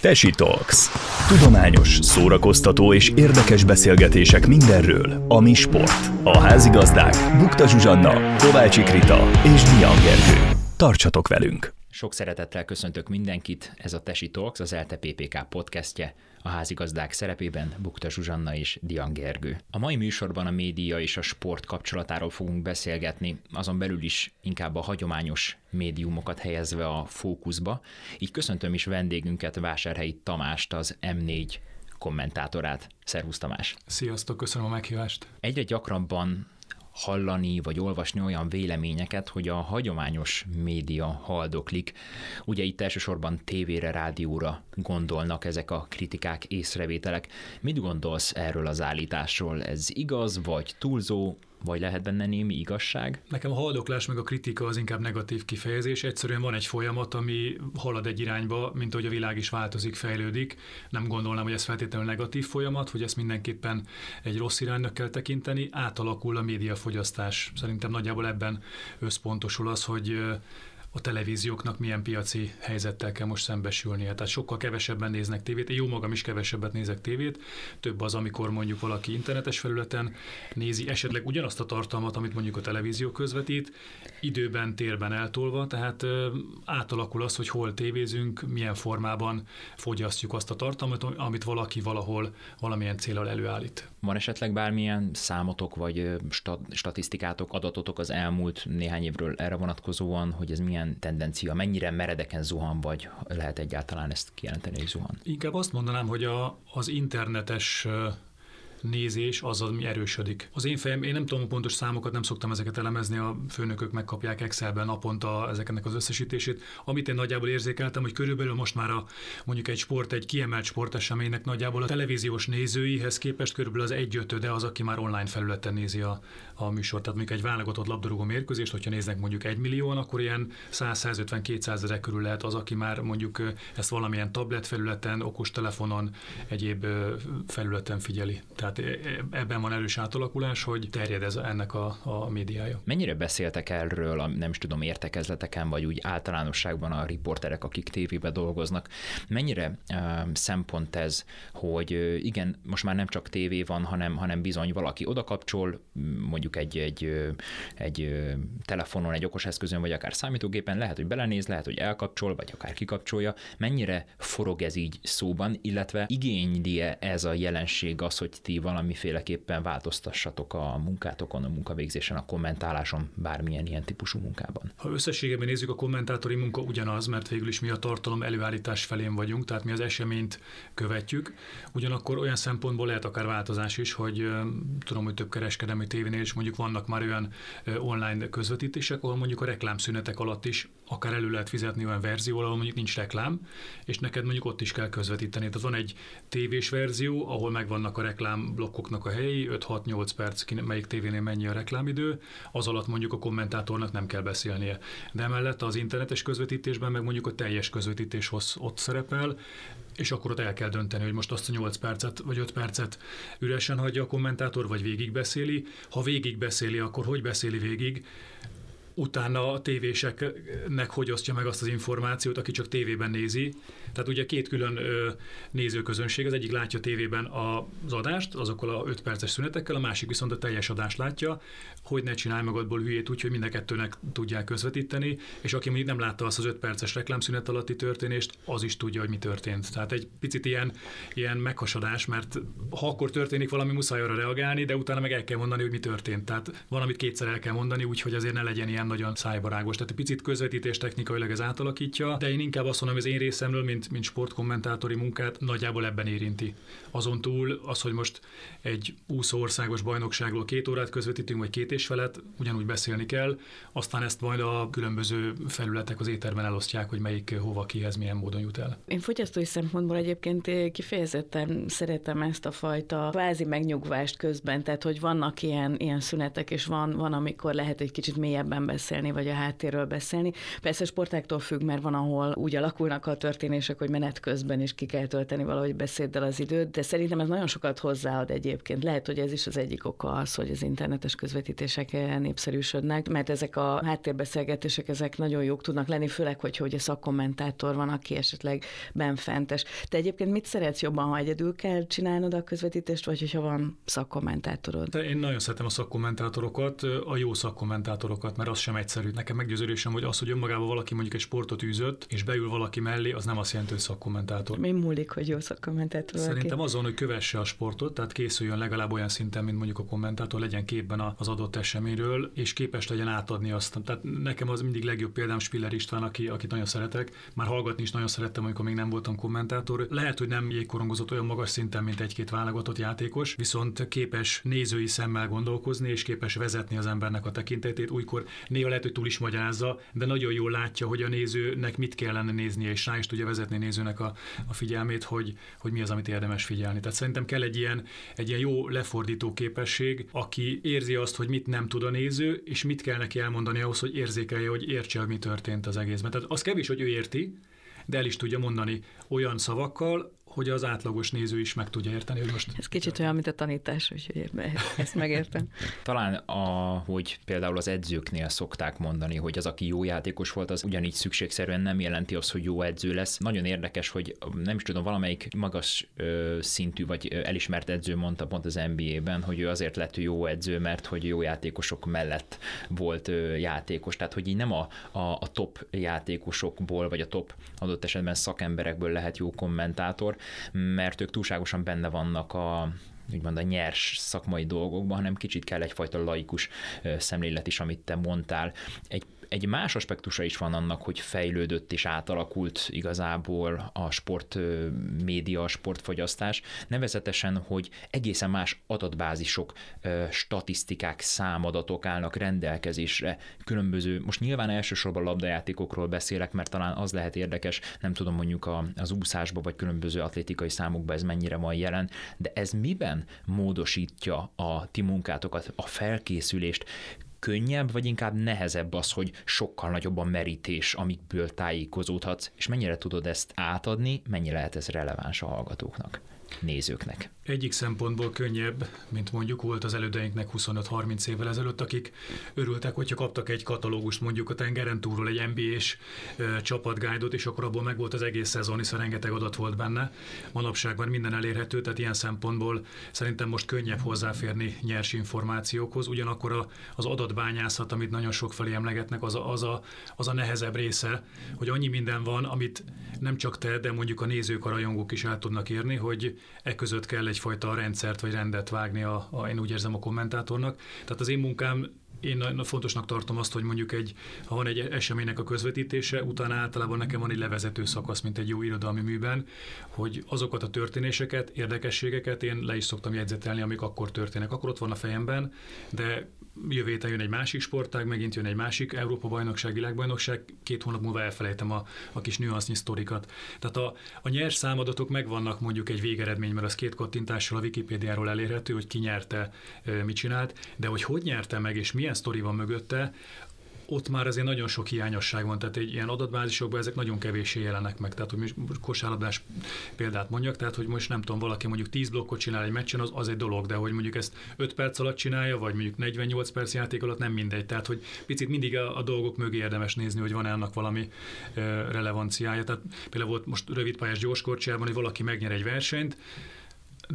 Tesi Talks. Tudományos, szórakoztató és érdekes beszélgetések mindenről, ami sport. A házigazdák Bukta Zsuzsanna, Kovácsik Rita és Dian Gergő. Tartsatok velünk! Sok szeretettel köszöntök mindenkit, ez a Tesi Talks, az ELTE PPK podcastje. A házigazdák szerepében Bukta Zsuzsanna és Dian Gergő. A mai műsorban a média és a sport kapcsolatáról fogunk beszélgetni, azon belül is inkább a hagyományos médiumokat helyezve a fókuszba. Így köszöntöm is vendégünket, Vásárhelyi Tamást, az M4 kommentátorát. Szervusz, Tamás! Sziasztok, köszönöm a meghívást! Egyre gyakrabban hallani vagy olvasni olyan véleményeket, hogy a hagyományos média haldoklik. Ugye itt elsősorban tévére, rádióra gondolnak ezek a kritikák, észrevételek. Mit gondolsz erről az állításról? Ez igaz, vagy túlzó, vagy lehet benne némi igazság? Nekem a haldoklás meg a kritika az inkább negatív kifejezés. Egyszerűen van egy folyamat, ami halad egy irányba, mint ahogy a világ is változik, fejlődik. Nem gondolnám, hogy ez feltétlenül negatív folyamat, hogy ezt mindenképpen egy rossz iránynak kell tekinteni. Átalakul a médiafogyasztás. Szerintem nagyjából ebben összpontosul az, hogy a televízióknak milyen piaci helyzettel kell most szembesülnie. Tehát sokkal kevesebben néznek tévét, én jó magam is kevesebbet nézek tévét, több az, amikor mondjuk valaki internetes felületen nézi esetleg ugyanazt a tartalmat, amit mondjuk a televízió közvetít, időben, térben eltolva, tehát átalakul az, hogy hol tévézünk, milyen formában fogyasztjuk azt a tartalmat, amit valaki valahol valamilyen céllal előállít. Van esetleg bármilyen számotok vagy statisztikátok, adatotok az elmúlt néhány évről erre vonatkozóan, hogy ez milyen tendencia, mennyire meredeken zuhan, vagy lehet egyáltalán ezt kijelenteni, hogy zuhan? Inkább azt mondanám, hogy az internetes nézés az, ami erősödik. Az én fejem, én nem tudom a pontos számokat, nem szoktam ezeket elemezni, a főnökök megkapják Excelben naponta ezeknek az összesítését. Amit én nagyjából érzékeltem, hogy körülbelül most már mondjuk egy kiemelt sporteseménynek nagyjából a televíziós nézőihez képest körülbelül az 1/5 az, aki már online felületen nézi a műsort. Tehát mondjuk egy válogatott labdarúgó mérkőzést, hogyha néznek mondjuk 1 millióan, akkor ilyen 100-150-200 körül lehet az, aki már mondjuk ezt valamilyen tablet felületen, okostelefonon, egyéb felületen figyeli. Tehát ebben van erős átalakulás, hogy terjed ez ennek a médiája. Mennyire beszéltek erről, nem is tudom, értekezleteken, vagy úgy általánosságban a riporterek, akik tévébe dolgoznak? Mennyire szempont ez, hogy igen, most már nem csak tévé van, hanem bizony valaki odakapcsol, mondjuk egy telefonon, egy okoseszközön, vagy akár számítógépen, lehet, hogy belenéz, lehet, hogy elkapcsol, vagy akár kikapcsolja. Mennyire forog ez így szóban, illetve igényli-e ez a jelenség az, hogy ti valamiféleképpen változtassatok a munkátokon, a munkavégzésen, a kommentáláson, bármilyen ilyen típusú munkában? Ha összességében nézzük, a kommentátori munka ugyanaz, mert végül is mi a tartalom előállítás felén vagyunk, tehát mi az eseményt követjük. Ugyanakkor olyan szempontból lehet akár változás is, hogy tudom, hogy több kereskedelmi tévénél is mondjuk vannak már olyan online közvetítések, ahol mondjuk a reklámszünetek alatt is akár elő lehet fizetni olyan verzióval, ahol mondjuk nincs reklám, és neked mondjuk ott is kell közvetíteni. Tehát van egy tévés verzió, ahol megvannak a reklámblokkoknak a helyi, 5-6-8 perc, melyik tévénél mennyi a reklámidő, az alatt mondjuk a kommentátornak nem kell beszélnie. De emellett az internetes közvetítésben meg mondjuk a teljes közvetítés ott szerepel, és akkor ott el kell dönteni, hogy most azt a 8 percet vagy 5 percet üresen hagyja a kommentátor, vagy végigbeszéli. Ha végigbeszéli, akkor hogy beszéli végig? Utána a tévéseknek hogy osztja meg azt az információt, aki csak tévében nézi. Tehát ugye két külön nézőközönség, az egyik látja tévében az adást, azokkal a 5 perces szünetekkel, a másik viszont a teljes adást látja, hogy ne csinálj magadból hülyét úgy, hogy mind a kettőnek tudják közvetíteni, és aki mondjuk nem látta azt az 5 perces reklámszünet alatti történést, az is tudja, hogy mi történt. Tehát egy picit ilyen meghasadás, mert ha akkor történik valami, muszáj arra reagálni, de utána meg el kell mondani, hogy mi történt. Tehát valamit kétszer el kell mondani, úgyhogy azért ne legyen ilyen nagyon szájbarágos. Tehát egy picit közvetítés technikailag ez átalakítja, de én inkább azt mondom, hogy az én részemről, mint sportkommentátori munkát nagyjából ebben érinti. Azon túl az, hogy most egy úszóországos bajnokságról 2 órát közvetítünk, vagy 2,5, ugyanúgy beszélni kell, aztán ezt majd a különböző felületek az éterben elosztják, hogy melyik hova, kihez, milyen módon jut el. Én fogyasztói szempontból egyébként kifejezetten szeretem ezt a fajta kvázi megnyugvást közben, tehát hogy vannak ilyen szünetek, és van, amikor lehet egy kicsit mélyebben beszélni, vagy a háttérről beszélni. Persze sportáktól függ, mert van, ahol úgy alakulnak a történések, hogy menet közben is ki kell tölteni valahogy beszéddel az időt, de szerintem ez nagyon sokat hozzáad egyébként. Lehet, hogy ez is az egyik oka az, hogy az internetes közvetítések népszerűsödnek, mert ezek a háttérbeszélgetések, ezek nagyon jók tudnak lenni, főleg, hogyha ugye szakkommentátor van, aki esetleg benfentes. Te egyébként mit szeretsz jobban, ha egyedül kell csinálnod a közvetítést, vagy hogyha van szakkommentátorod? Én nagyon szeretem a szakkommentátorokat, a jó szakkommentátorokat, mert az sem egyszerű. Nekem meggyőződésem, hogy az, hogy önmagában valaki mondjuk egy sportot űzött, és beül valaki mellé, az nem azt jelenti, hogy szakkommentátor. Mi múlik, hogy jó szakkommentátor valaki? Szerintem azon, hogy kövesse a sportot, tehát készüljön legalább olyan szinten, mint mondjuk a kommentátor, legyen képben az adott eseményről, és képes legyen átadni azt. Tehát nekem az mindig legjobb példám Spiller István, akit nagyon szeretek, már hallgatni is nagyon szerettem, amikor még nem voltam kommentátor. Lehet, hogy nem jégkorongozott olyan magas szinten, mint egy-két válogatott játékos, viszont képes nézői szemmel gondolkozni, és képes vezetni az embernek a tekintetét. Újkor néha lehet, hogy túl is magyarázza, de nagyon jól látja, hogy a nézőnek mit kellene néznie, és rá is tudja vezetni a nézőnek a figyelmét, hogy mi az, amit érdemes figyelni. Tehát szerintem kell egy ilyen jó lefordító képesség, aki érzi azt, hogy mit nem tud a néző, és mit kell neki elmondani ahhoz, hogy érzékelje, hogy értse, mi történt az egészben. Tehát az kevés, hogy ő érti, de el is tudja mondani olyan szavakkal, hogy az átlagos néző is meg tudja érteni, hogy most... Ez kicsit olyan, mint a tanítás, úgyhogy ezt megértem. Talán, hogy például az edzőknél szokták mondani, hogy az, aki jó játékos volt, az ugyanígy szükségszerűen nem jelenti azt, hogy jó edző lesz. Nagyon érdekes, hogy nem is tudom, valamelyik magas szintű, vagy elismert edző mondta pont az NBA-ben, hogy ő azért lett jó edző, mert hogy jó játékosok mellett volt játékos. Tehát, hogy így nem a top játékosokból, vagy a top adott esetben szakemberekből lehet jó kommentátor, mert ők túlságosan benne vannak úgymond a nyers szakmai dolgokban, hanem kicsit kell egyfajta laikus szemlélet is, amit te mondtál. Egy más aspektusa is van annak, hogy fejlődött és átalakult igazából a sportmédia, a sportfogyasztás, nevezetesen, hogy egészen más adatbázisok, statisztikák, számadatok állnak rendelkezésre, különböző, most nyilván elsősorban labdajátékokról beszélek, mert talán az lehet érdekes, nem tudom mondjuk az úszásba, vagy különböző atlétikai számokba ez mennyire van jelen, de ez miben módosítja a ti munkátokat, a felkészülést? Könnyebb, vagy inkább nehezebb az, hogy sokkal nagyobb a merítés, amikből tájékozódhatsz, és mennyire tudod ezt átadni, mennyire lehet ez releváns a hallgatóknak, nézőknek? Egyik szempontból könnyebb, mint mondjuk volt az elődeinknek 25-30 évvel ezelőtt, akik örültek, hogyha kaptak egy katalógust mondjuk a tengeren túlról, egy NBA-s csapatguide-ot, és akkor abból meg volt az egész szezon, hiszen rengeteg adat volt benne. Manapság már minden elérhető, tehát ilyen szempontból szerintem most könnyebb hozzáférni nyers információkhoz, ugyanakkor az adatbányászat, amit nagyon sokfelé emlegetnek, az a nehezebb része, hogy annyi minden van, amit nem csak te, de mondjuk a nézők, a rajongók is el tudnak érni, hogy e között kell egyfajta rendszert vagy rendet vágni, én úgy érzem, a kommentátornak. Tehát az én munkám, én fontosnak tartom azt, hogy mondjuk ha van egy eseménynek a közvetítése, utána általában nekem van egy levezető szakasz, mint egy jó irodalmi műben, hogy azokat a történéseket, érdekességeket én le is szoktam jegyzetelni, amik akkor történnek. Akkor ott van a fejemben, de jövő héten jön egy másik sportág, megint jön egy másik Európa-bajnokság, világbajnokság, 2 hónap múlva elfelejtem a kis nüansznyi sztorikat. Tehát a nyers számadatok megvannak mondjuk egy végeredmény, mert az 2 kattintással a Wikipédiáról elérhető, hogy ki nyerte, mit csinált, de hogy nyerte meg és milyen sztori van mögötte, ott már azért nagyon sok hiányosság van, tehát egy ilyen adatbázisokban ezek nagyon kevéssé jelenek meg. Tehát, hogy most kosárlabdás példát mondjak, tehát, hogy most nem tudom, valaki mondjuk 10 blokkot csinál egy meccsen, az egy dolog, de hogy mondjuk ezt 5 perc alatt csinálja, vagy mondjuk 48 perc játék alatt, nem mindegy. Tehát, hogy picit mindig a dolgok mögé érdemes nézni, hogy van-e annak valami relevanciája. Tehát például volt most rövidpályás gyorskorcsában, hogy valaki megnyer egy versenyt,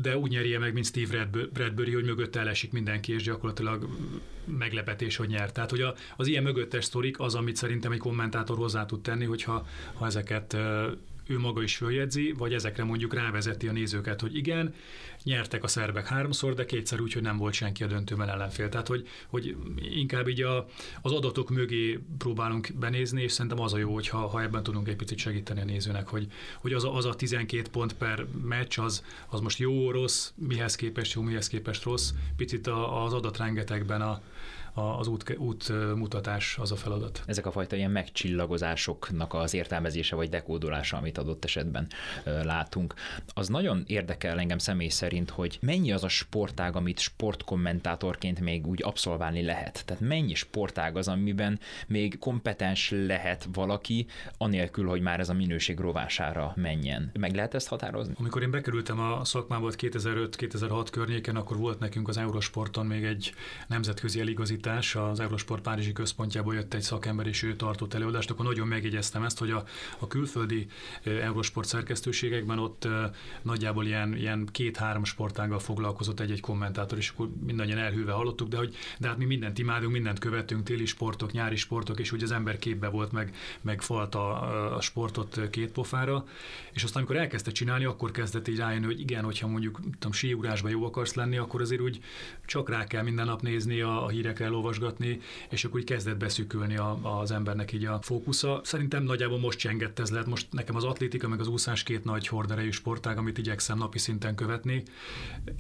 de úgy nyerje meg, mint Steve Bradbury, hogy mögötte elesik mindenki, és gyakorlatilag meglepetés, hogy nyert. Tehát, hogy az ilyen mögöttes sztorik az, amit szerintem egy kommentátor hozzá tud tenni, hogyha ezeket ő maga is följegyzi, vagy ezekre mondjuk rávezeti a nézőket, hogy igen, nyertek a szerbek 3-szor, de 2-szer úgy, hogy nem volt senki a döntőben ellenfél. Tehát, hogy inkább így az adatok mögé próbálunk benézni, és szerintem az a jó, hogyha ebben tudunk egy picit segíteni a nézőnek, hogy az a 12 pont per meccs, az most jó, rossz, mihez képest jó, mihez képest rossz, picit az adatrengetegben az útmutatás az a feladat. Ezek a fajta ilyen megcsillagozásoknak az értelmezése vagy dekódolása, amit adott esetben látunk. Az nagyon érdekel engem személy szerint, hogy mennyi az a sportág, amit sportkommentátorként még úgy abszolválni lehet. Tehát mennyi sportág az, amiben még kompetens lehet valaki, anélkül, hogy már ez a minőség rovására menjen. Meg lehet ezt határozni? Amikor én bekerültem a szakmába 2005-2006 környéken, akkor volt nekünk az Eurosporton még egy nemzetközi eligazítás, az Eurosport Párizsi központjából jött egy szakember, és ő tartott előadást, akkor nagyon megjegyeztem ezt, hogy a külföldi Eurosport szerkesztőségekben ott nagyjából ilyen 2-3 sportággal foglalkozott egy-egy kommentátor, és akkor mindannyian elhűve hallottuk, de hát mi mindent imádunk, mindent követünk, téli sportok, nyári sportok, és ugye az ember képbe volt, meg falta a sportot két pofára, és aztán amikor elkezdte csinálni, akkor kezdett így rájönni, hogy igen, hogyha mondjuk síugrásban jó akarsz lenni, akkor azért úgy csak rá kell minden nap nézni, a hírekre elolvasgatni, és akkor úgy kezdett beszűkülni az embernek így a fókusza. Szerintem nagyjából most csengett ez lehet. Most nekem az atlétika, meg az úszás két nagy horderejű sportág, amit igyekszem napi szinten követni.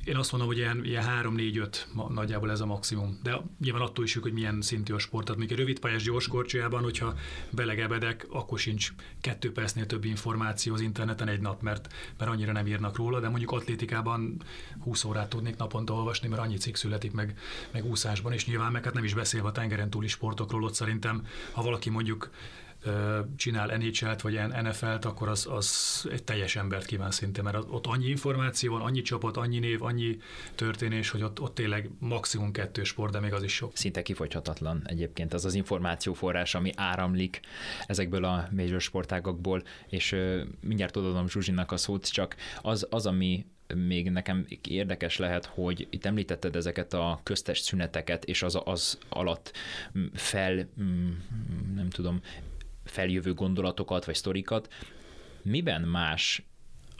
Én azt mondom, hogy ilyen 3-4-5 nagyjából ez a maximum. De nyilván attól is függ, hogy milyen szintű a sport. Tehát még egy rövidpályás gyorskorcsolyában, hogyha belegebedek, akkor sincs 2 percnél több információ az interneten egy nap, mert annyira nem írnak róla, de mondjuk atlétikában 20 órát tudnék naponta olvasni, mert annyi cikk születik meg úszásban, és nyilván meg hát nem is beszélve a tengeren túli sportokról, ott szerintem, ha valaki mondjuk csinál NHL-t vagy NFL-t, akkor az egy teljes embert kíván szintén, mert ott annyi információ van, annyi csapat, annyi név, annyi történés, hogy ott tényleg maximum 2 sport, de még az is sok. Szinte kifogyhatatlan egyébként az információforrás, ami áramlik ezekből a major sportágakból, és mindjárt odadom Zsuzsinak a szót, csak az ami még nekem érdekes lehet, hogy itt említetted ezeket a köztes szüneteket, és az alatt feljövő gondolatokat, vagy sztorikat. Miben más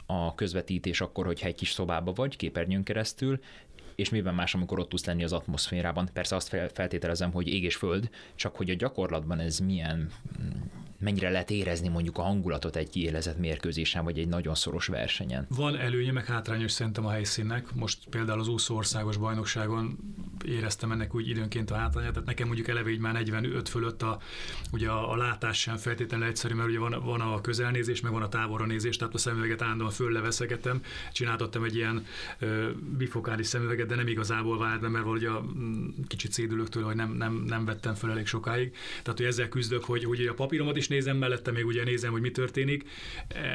a közvetítés akkor, hogyha egy kis szobába vagy, képernyőn keresztül, és miben más, amikor ott tudsz lenni az atmoszférában? Persze azt feltételezem, hogy ég és föld, csak hogy a gyakorlatban ez mennyire lehet érezni mondjuk a hangulatot egy kiélezett mérkőzésen, vagy egy nagyon szoros versenyen? Van előnye, meg hátrányos szerintem a helyszínnek. Most például az úszóországos bajnokságon éreztem ennek úgy időnként a hátrányát, tehát nekem mondjuk eleve így már 45 fölött ugye a látás sem feltétlenül egyszerű, mert ugye van a közelnézés, meg van a távolra nézés, tehát a szemüveget állandóan fölleveszegetem, csináltattam egy ilyen bifokális szemüveget, de nem igazából vált be, mert valahogy kicsit szédülök tőle, hogy nem vettem föl elég sokáig. Tehát hogy ezzel küzdök, hogy a papíromat is nézem, mellette még ugye nézem, hogy mi történik.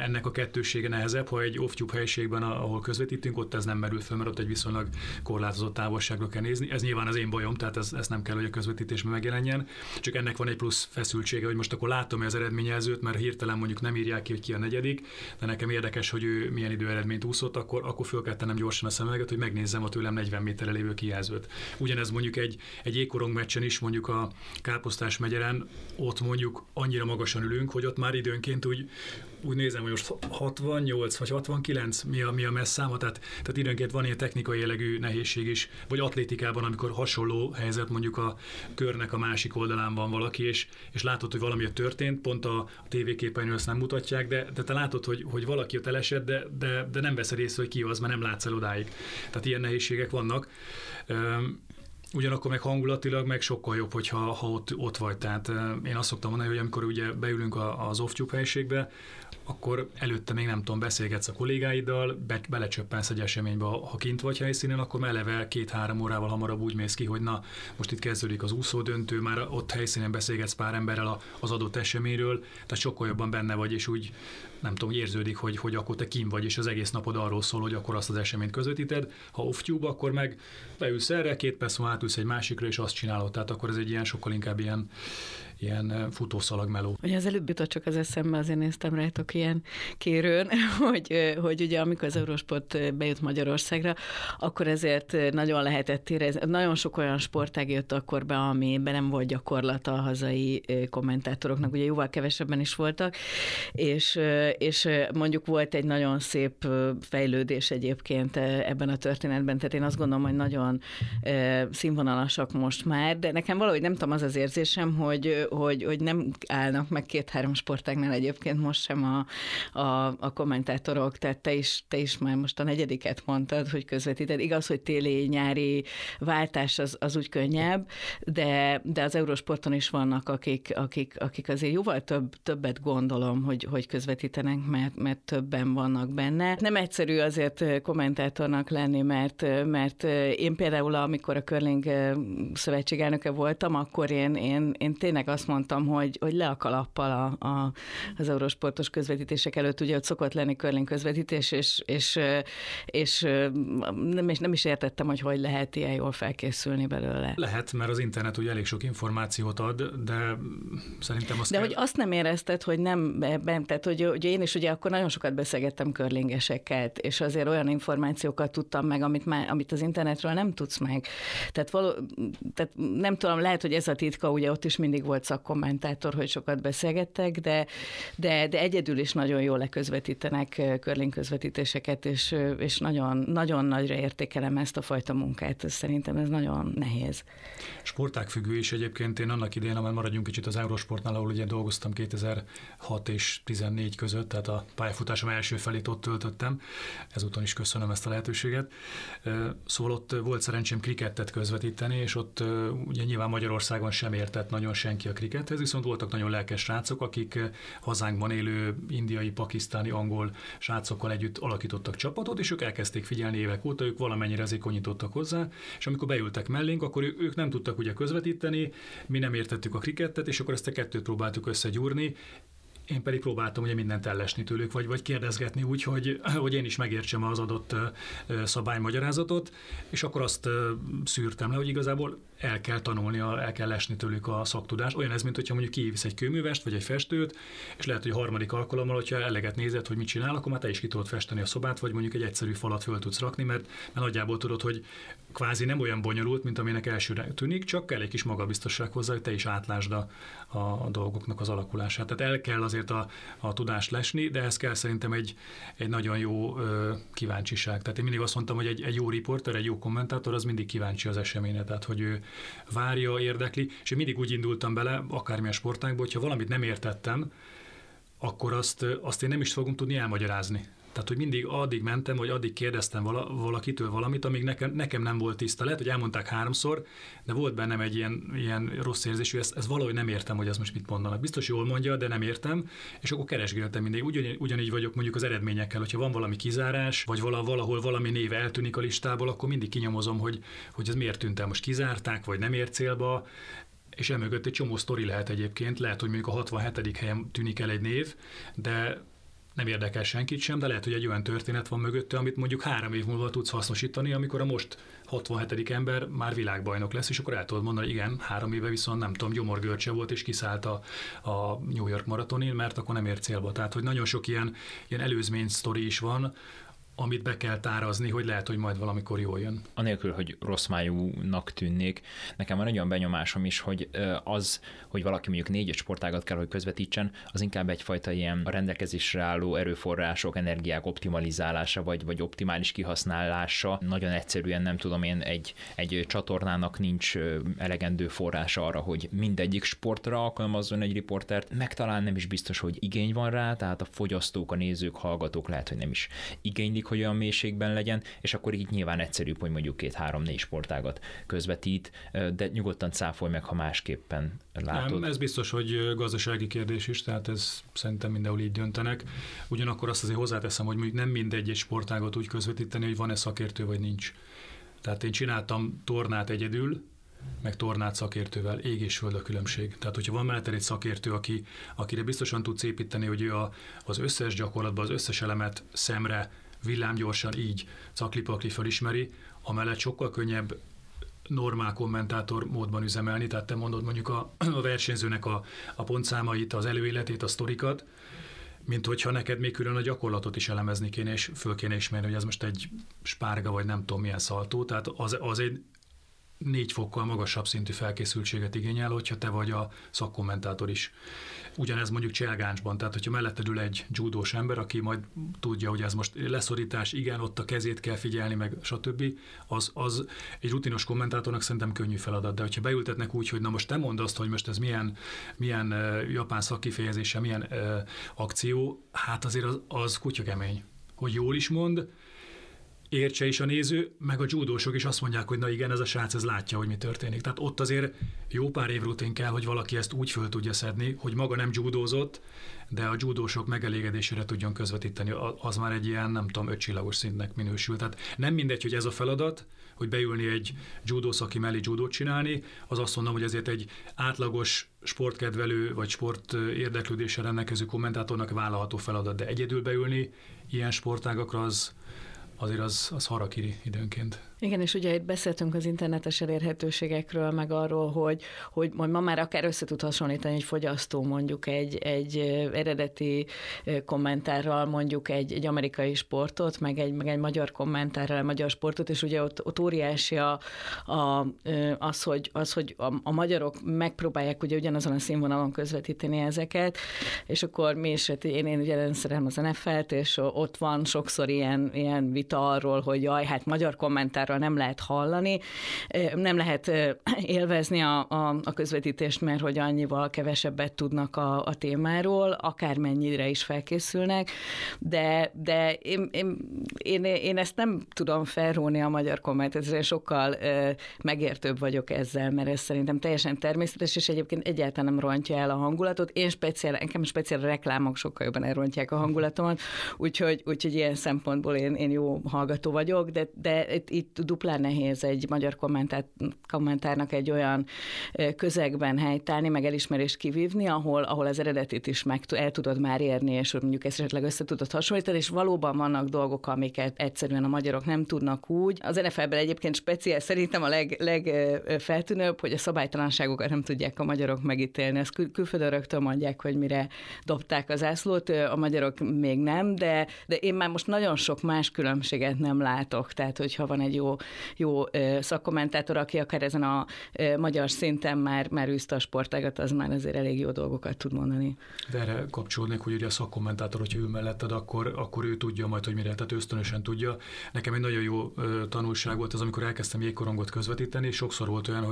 Ennek a kettőssége nehezebb, ha egy off-tube helyiségben, ahol közvetítünk, ott ez nem merül föl, mert ott egy viszonylag korlátozott távolságra kell nézni. Ez nyilván az én bajom, tehát ez nem kell, hogy a közvetítésben megjelenjen. Csak ennek van egy plusz feszültsége, hogy most akkor látom az eredményjelzőt, mert hirtelen mondjuk nem írják ki, hogy ki a negyedik, de nekem érdekes, hogy ő milyen időeredményt úszott, akkor föl kell tennem gyorsan a szemüveget, hogy megnézzem a tőlem 40 méterre lévő kijelzőt. Ugyanez mondjuk egy jégkorong meccsen is, mondjuk a Káposztás megyeren, ott mondjuk annyira magasan ülünk, hogy ott már időnként úgy nézem, hogy most 68 vagy 69, mi a messz száma, tehát időnként van ilyen technikai jellegű nehézség is, vagy atlétikában, amikor hasonló helyzet, mondjuk a körnek a másik oldalán van valaki, és látod, hogy valami történt, pont a tévéképernyőn ezt nem mutatják, de te látod, hogy valaki ott elesett, de nem veszed észre, hogy ki az, mert nem látsz el odáig. Tehát ilyen nehézségek vannak. Ugyanakkor meg hangulatilag meg sokkal jobb, hogyha ott vagy. Tehát én azt szoktam mondani, hogy amikor ugye beülünk az off-tube helyiségbe, akkor előtte még nem tudom, beszélgetsz a kollégáiddal, belecsöppensz egy eseménybe, ha kint vagy helyszínen, akkor eleve 2-3 órával hamarabb úgy mész ki, hogy na, most itt kezdődik az úszódöntő, már ott helyszínen beszélgetsz pár emberrel az adott eseményről, tehát sokkal jobban benne vagy, és úgy nem tudom, érződik, hogy akkor te kim vagy, és az egész napod arról szól, hogy akkor azt az eseményt közvetíted. Ha off-tube, akkor meg beülsz erre, 2 perc múlva átülsz egy másikra, és azt csinálod, tehát akkor ez egy ilyen sokkal inkább ilyen futószalagmeló. Ugye az előbb jutott csak az eszembe, azért néztem rájtok ilyen kérőn, hogy ugye amikor az Eurosport bejött Magyarországra, akkor ezért nagyon lehetett érezni. Nagyon sok olyan sportág jött akkor be, amiben nem volt gyakorlata a hazai kommentátoroknak, ugye jóval kevesebben is voltak, és mondjuk volt egy nagyon szép fejlődés egyébként ebben a történetben, tehát én azt gondolom, hogy nagyon színvonalasak most már, de nekem valahogy nem tudom, az érzésem, hogy hogy nem állnak meg két-három sportágnál egyébként most sem a kommentátorok, tehát te is már most a negyediket mondtad, hogy közvetíted. Igaz, hogy téli-nyári váltás az úgy könnyebb, de az Eurosporton is vannak, akik azért jóval többet gondolom, hogy közvetítenek, mert többen vannak benne. Nem egyszerű azért kommentátornak lenni, mert én például, amikor a curling szövetség elnöke voltam, akkor én tényleg azt mondtam, hogy le a kalappal az Eurosportos közvetítések előtt, ugye ott szokott lenni curling közvetítés, és nem is értettem, hogy lehet ilyen jól felkészülni belőle. Lehet, mert az internet ugye elég sok információt ad, de szerintem azt. De kell... hogy azt nem érezted, hogy nem, tehát hogy én is ugye akkor nagyon sokat beszélgettem curlingeseket, és azért olyan információkat tudtam meg, amit az internetről nem tudsz meg. Tehát nem tudom, lehet, hogy ez a titka, ugye ott is mindig volt szakkommentátor, hogy sokat beszélgettek, de egyedül is nagyon jól leközvetítenek curling közvetítéseket, és nagyon, nagyon nagyra értékelem ezt a fajta munkát. Szerintem ez nagyon nehéz. Sportág függő is egyébként. Én annak idején, amely maradjunk kicsit az Eurosportnál, ahol ugye dolgoztam 2006 és 14 között, tehát a pályafutásom első felét ott töltöttem. Ezúton is köszönöm ezt a lehetőséget. Szóval ott volt szerencsém krikettet közvetíteni, és ott ugye nyilván Magyarországon sem értett nagyon senki a krikethez, viszont voltak nagyon lelkes srácok, akik hazánkban élő indiai, pakisztáni, angol srácokkal együtt alakítottak csapatot, és ők elkezdték figyelni évek óta, ők valamennyire zékonyítottak hozzá, és amikor beültek mellénk, akkor ők nem tudtak ugye közvetíteni, mi nem értettük a krikettet, és akkor ezt a kettőt próbáltuk összegyúrni. Én pedig próbáltam ugye mindent ellesni tőlük, vagy kérdezgetni úgy, hogy én is megértsem az adott szabálymagyarázatot, és akkor azt szűrtem le, hogy igazából el kell tanulni, el kell lesni tőlük a szaktudást. Olyan ez, mint hogyha mondjuk kivisz egy kőművest, vagy egy festőt, és lehet, hogy a harmadik alkalommal, hogyha eleget nézed, hogy mit csinál, akkor már te is ki tudod festeni a szobát, vagy mondjuk egy egyszerű falat föl tudsz rakni, mert nagyjából tudod, hogy kvázi nem olyan bonyolult, mint aminek elsőre tűnik, csak kell egy kis magabiztosság hozzá, hogy te is átlásd a dolgoknak az alakulását. Tehát el kell azért a tudást lesni, de ez kell szerintem egy nagyon jó kíváncsiság. Tehát én mindig azt mondtam, hogy egy jó riporter, egy jó kommentátor, az mindig kíváncsi az eseményre, tehát hogy ő várja, érdekli, és én mindig úgy indultam bele, akármilyen sportágból, hogyha valamit nem értettem, akkor azt én nem is fogom tudni elmagyarázni. Tehát, hogy mindig addig mentem, vagy addig kérdeztem valakitől valamit, amíg nekem nem volt tiszta. Lehet, hogy elmondták háromszor, de volt bennem egy ilyen rossz érzés, hogy ez valahogy nem értem, hogy az most mit mondanak. Biztos jól mondja, de nem értem, és akkor keresgéltem mindig. Ugyanígy vagyok mondjuk az eredményekkel, hogyha van valami kizárás, vagy valahol valami név eltűnik a listából, akkor mindig kinyomozom, hogy ez miért tűnt el. Most kizárták, vagy nem ért célba, és emögött egy csomó sztori lehet egyébként. Lehet, hogy mondjuk a 67. helyen tűnik el egy név, de nem érdekel senkit sem, de lehet, hogy egy olyan történet van mögötte, amit mondjuk 3 év múlva tudsz hasznosítani, amikor a most 67. ember már világbajnok lesz, és akkor el tudod mondani, hogy igen, 3 éve viszont nem tudom, gyomorgörcse volt, és kiszállt a New York maratonin, mert akkor nem ért célba. Tehát, hogy nagyon sok ilyen előzmény sztori is van, amit be kell tárazni, hogy lehet, hogy majd valamikor jól jön. Anélkül, hogy rosszmájúnak tűnnék, nekem van egy olyan benyomásom is, hogy az, hogy valaki mondjuk 4-5 sportágat kell, hogy közvetítsen, az inkább egyfajta ilyen a rendelkezésre álló erőforrások, energiák optimalizálása, vagy optimális kihasználása. Nagyon egyszerűen nem tudom én, egy csatornának nincs elegendő forrása arra, hogy mindegyik sportra alkalmazzon egy riportert, meg talán nem is biztos, hogy igény van rá, tehát a fogyasztók, a nézők, hallgatók lehet, hogy nem is igénylik, hogy olyan mélységben legyen, és akkor így nyilván egyszerűbb, hogy mondjuk 2-3-4 sportágat közvetít, de nyugodtan cáfolj meg, ha másképpen látod. Nem, ez biztos, hogy gazdasági kérdés is, tehát ez szerintem mindenhol így döntenek. Ugyanakkor azt azért hozzáteszem, hogy mondjuk nem mindegy egy sportágat úgy közvetíteni, hogy van-e szakértő, vagy nincs. Tehát én csináltam tornát egyedül, meg tornát szakértővel, ég és föld a különbség. Tehát, hogyha van mellette egy szakértő, akire biztosan tudsz építeni, hogy ő az összes gyakorlatban, az összes elemet szemre villámgyorsan így cakli-pakli fölismeri, amellett sokkal könnyebb normál kommentátor módban üzemelni, tehát te mondod mondjuk a versenyzőnek a pontszámait, az előéletét, a sztorikat, mint hogyha neked még külön a gyakorlatot is elemezni kéne, és föl kéne ismerni, hogy ez most egy spárga, vagy nem tudom milyen szaltó, tehát az egy 4 fokkal magasabb szintű felkészültséget igényel, hogyha te vagy a szakkommentátor is. Ugyanez mondjuk cselgáncsban, tehát hogyha mellette ül egy judós ember, aki majd tudja, hogy ez most leszorítás, igen, ott a kezét kell figyelni, meg stb. Az egy rutinos kommentátornak szerintem könnyű feladat, de hogyha beültetnek úgy, hogy na most te mondd azt, hogy most ez milyen japán szakkifejezése, milyen akció, hát azért az kutyakemény, hogy jól is mond, értse is a néző, meg a judósok is azt mondják, hogy na igen, ez a srác, ez látja, hogy mi történik. Tehát ott azért jó pár év rutin kell, hogy valaki ezt úgy föl tudja szedni, hogy maga nem judózott, de a judósok megelégedésére tudjon közvetíteni. Az már egy ilyen, nem tudom, 5 csillagos szintnek minősül. Tehát nem mindegy, hogy ez a feladat, hogy beülni egy judósz, aki mellé judót csinálni, az azt mondom, hogy ezért egy átlagos sportkedvelő vagy sport érdeklődéssel rendelkező kommentátornak vállalható feladat, de egyedül beülni ilyen sportágakra az harakiri időnként. Igen, és ugye itt beszéltünk az internetes elérhetőségekről, meg arról, hogy majd ma már akár össze tud hasonlítani egy fogyasztó mondjuk egy eredeti kommentárral, mondjuk egy amerikai sportot, meg egy magyar kommentárral, egy magyar sportot, és ugye ott óriási az, hogy a magyarok megpróbálják ugye ugyanazon a színvonalon közvetíteni ezeket, és akkor mi is, én ugye rendszerem az NFL-t, és ott van sokszor ilyen vita arról, hogy jaj, hát magyar kommentár nem lehet hallani, nem lehet élvezni a közvetítést, mert hogy annyival kevesebbet tudnak a témáról, akármennyire is felkészülnek, de én ezt nem tudom felróni a magyar kommentátorra, sokkal megértőbb vagyok ezzel, mert ez szerintem teljesen természetes, és egyébként egyáltalán nem rontja el a hangulatot. Engem speciál reklámok sokkal jobban elrontják a hangulatomat, úgyhogy ilyen szempontból én jó hallgató vagyok, de itt duplán nehéz egy magyar kommentárnak egy olyan közegben helytállni, meg elismerést kivívni, ahol az eredetit is el tudod már érni, és mondjuk ezt esetleg össze tudod hasonlítani, és valóban vannak dolgok, amiket egyszerűen a magyarok nem tudnak úgy. Az NFL-ben egyébként speciál szerintem a legfeltűnőbb, hogy a szabálytalanságokat nem tudják a magyarok megítélni. Ezt külföldön rögtön mondják, hogy mire dobták az ászlót, a magyarok még nem, de én már most nagyon sok más különbséget nem látok, tehát hogyha van egy jó szakkommentátor, aki akár ezen a magyar szinten már űzte a sportágat, az már azért elég jó dolgokat tud mondani. De erre kapcsolódnék, hogy ugye a szakkommentátor, hogyha ül melletted, akkor ő tudja majd, hogy mire, tehát ösztönösen tudja. Nekem egy nagyon jó tanulság volt az, amikor elkezdtem jégkorongot közvetíteni, és sokszor volt olyan,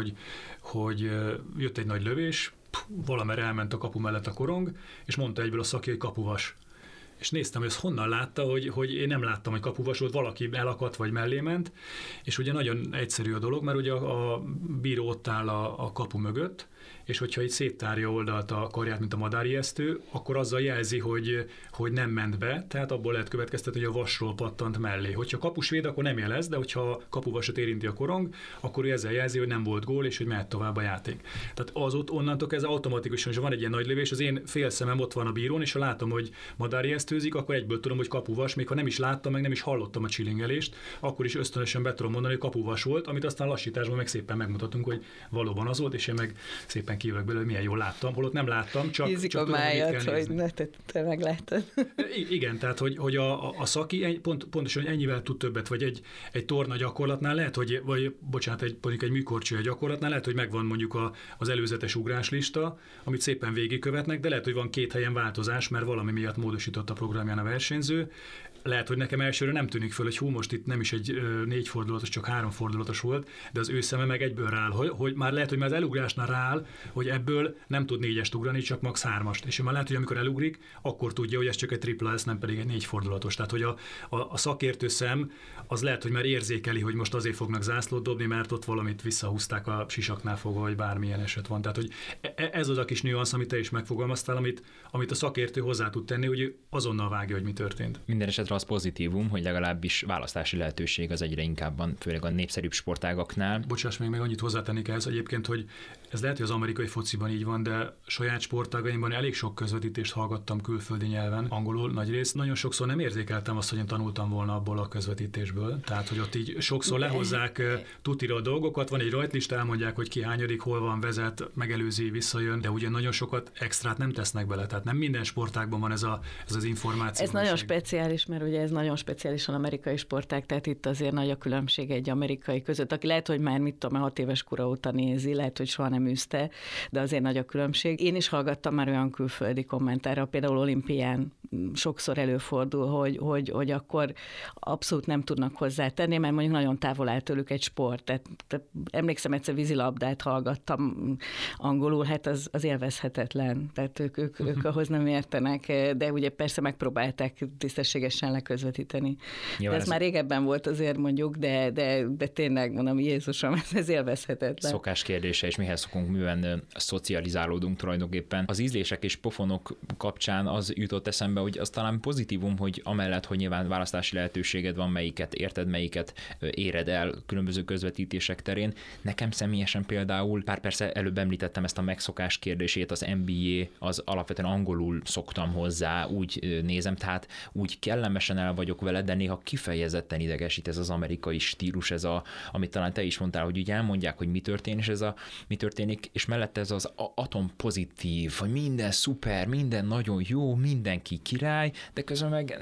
hogy jött egy nagy lövés, valamerre elment a kapu mellett a korong, és mondta egyből a szaki, hogy kapuvas. És néztem, hogy ezt honnan látta, hogy én nem láttam, hogy kapuvas volt, valaki elakadt vagy mellé ment, és ugye nagyon egyszerű a dolog, mert ugye a bíró ott áll a kapu mögött, és hogyha itt széttárja oldalt a karját, mint a madárijesztő, akkor azzal jelzi, hogy nem ment be, tehát abból lehet következtetni, hogy a vasról pattant mellé. Hogyha kapus véd, akkor nem jelez, de hogyha kapuvasot érinti a korong, akkor ő ezzel jelzi, hogy nem volt gól, és hogy mehet tovább a játék. Tehát az ott onnantól kezdve automatikusan, és van egy ilyen nagy lövés, az én félszemem ott van a bírón, és ha látom, hogy madárijesztőzik, akkor egyből tudom, hogy kapuvas, még ha nem is láttam, meg nem is hallottam a csilingelést, akkor is ösztönösen be tudom mondani, hogy kapuvas volt, amit aztán lassításban meg szépen megmutatunk, hogy valóban az volt, és én meg szépen kijövök belőle, milyen jól láttam, holott nem láttam, csak tudom, hogy mit kell nézni. Ne, te megláttad. Igen, tehát hogy a szaki pontosan ennyivel tud többet, vagy egy torna gyakorlatnál lehet, egy műkorcsolya gyakorlatnál lehet, hogy megvan mondjuk az előzetes ugráslista, amit szépen végigkövetnek, de lehet, hogy van 2 helyen változás, mert valami miatt módosított a programján a versenyző. Lehet, hogy nekem elsőre nem tűnik föl, hogy most itt nem is egy 4 fordulatos, csak 3 fordulatos volt, de az ő szeme meg egyből rááll, hogy már lehet, hogy már az elugrásnál rááll, hogy ebből nem tud 4-est ugrani, csak max 3-ast. És már lehet, hogy amikor elugrik, akkor tudja, hogy ez csak egy tripla, ez nem pedig egy 4 fordulatos. Tehát, hogy a szakértő szem, az lehet, hogy már érzékeli, hogy most azért fognak zászlót dobni, mert ott valamit visszahúzták a sisaknál fogva, vagy bármilyen eset van. Tehát, hogy ez az a kis nüansz, amit te is megfogalmaztál, amit a szakértő hozzá tud tenni, hogy azonnal vágja, hogy mi történt. Minden esetre az pozitívum, hogy legalábbis választási lehetőség az egyre inkább van, főleg a népszerűbb sportágaknál. Bocsáss, még annyit hozzátennék ehhez egyébként, hogy ez lehet, hogy az amerikai fociban így van, de saját sportágaimban elég sok közvetítést hallgattam külföldi nyelven, angolul nagyrészt. Nagyon sokszor nem érzékeltem azt, hogy én tanultam volna abból a közvetítésből. Tehát, hogy ott így sokszor lehozzák tutira a dolgokat, van egy rajtlista, elmondják, hogy ki hányadik, hol van, vezet, megelőzi, visszajön, de ugye nagyon sokat extrát nem tesznek bele. Tehát nem minden sportágban van ez az információ. Ez nagyon speciális, mert ugye ez nagyon speciálisan amerikai sportág, tehát itt azért nagy a különbség egy amerikai között, aki lehet, hogy már mit tudom, 6 éves kora óta nézi, lehet, hogy soha nem üzte, de azért nagy a különbség. Én is hallgattam már olyan külföldi kommentára, például olimpián sokszor előfordul, hogy akkor abszolút nem tudnak hozzátenni, mert mondjuk nagyon távol áll tőlük egy sport. Tehát emlékszem, egyszer vízilabdát hallgattam angolul, hát az élvezhetetlen, tehát ők ahhoz nem értenek, de ugye persze megpróbálták tisztességesen leközvetíteni. De ez már régebben volt azért mondjuk, de tényleg mondom, Jézusom, ez élvezhetetlen. Szokás kérdése, és mihez szokunk, miben szocializálódunk tulajdonképpen. Az ízlések és pofonok kapcsán az jutott eszembe, hogy az talán pozitívum, hogy amellett, hogy nyilván választási lehetőséged van, melyiket érted, melyiket éred el különböző közvetítések terén. Nekem személyesen például, bár persze előbb említettem ezt a megszokás kérdését, az NBA, az alapvetően angolul szoktam hozzá, úgy nézem, tehát úgy kellemesen el vagyok vele, de néha kifejezetten idegesít ez az amerikai stílus, ez a, amit talán te is mondtál, hogy ugye elmondják, hogy mi történik, és ez a mi történik, és mellette ez az atompozitív, hogy minden szuper, minden nagyon jó, mindenki király, de közben meg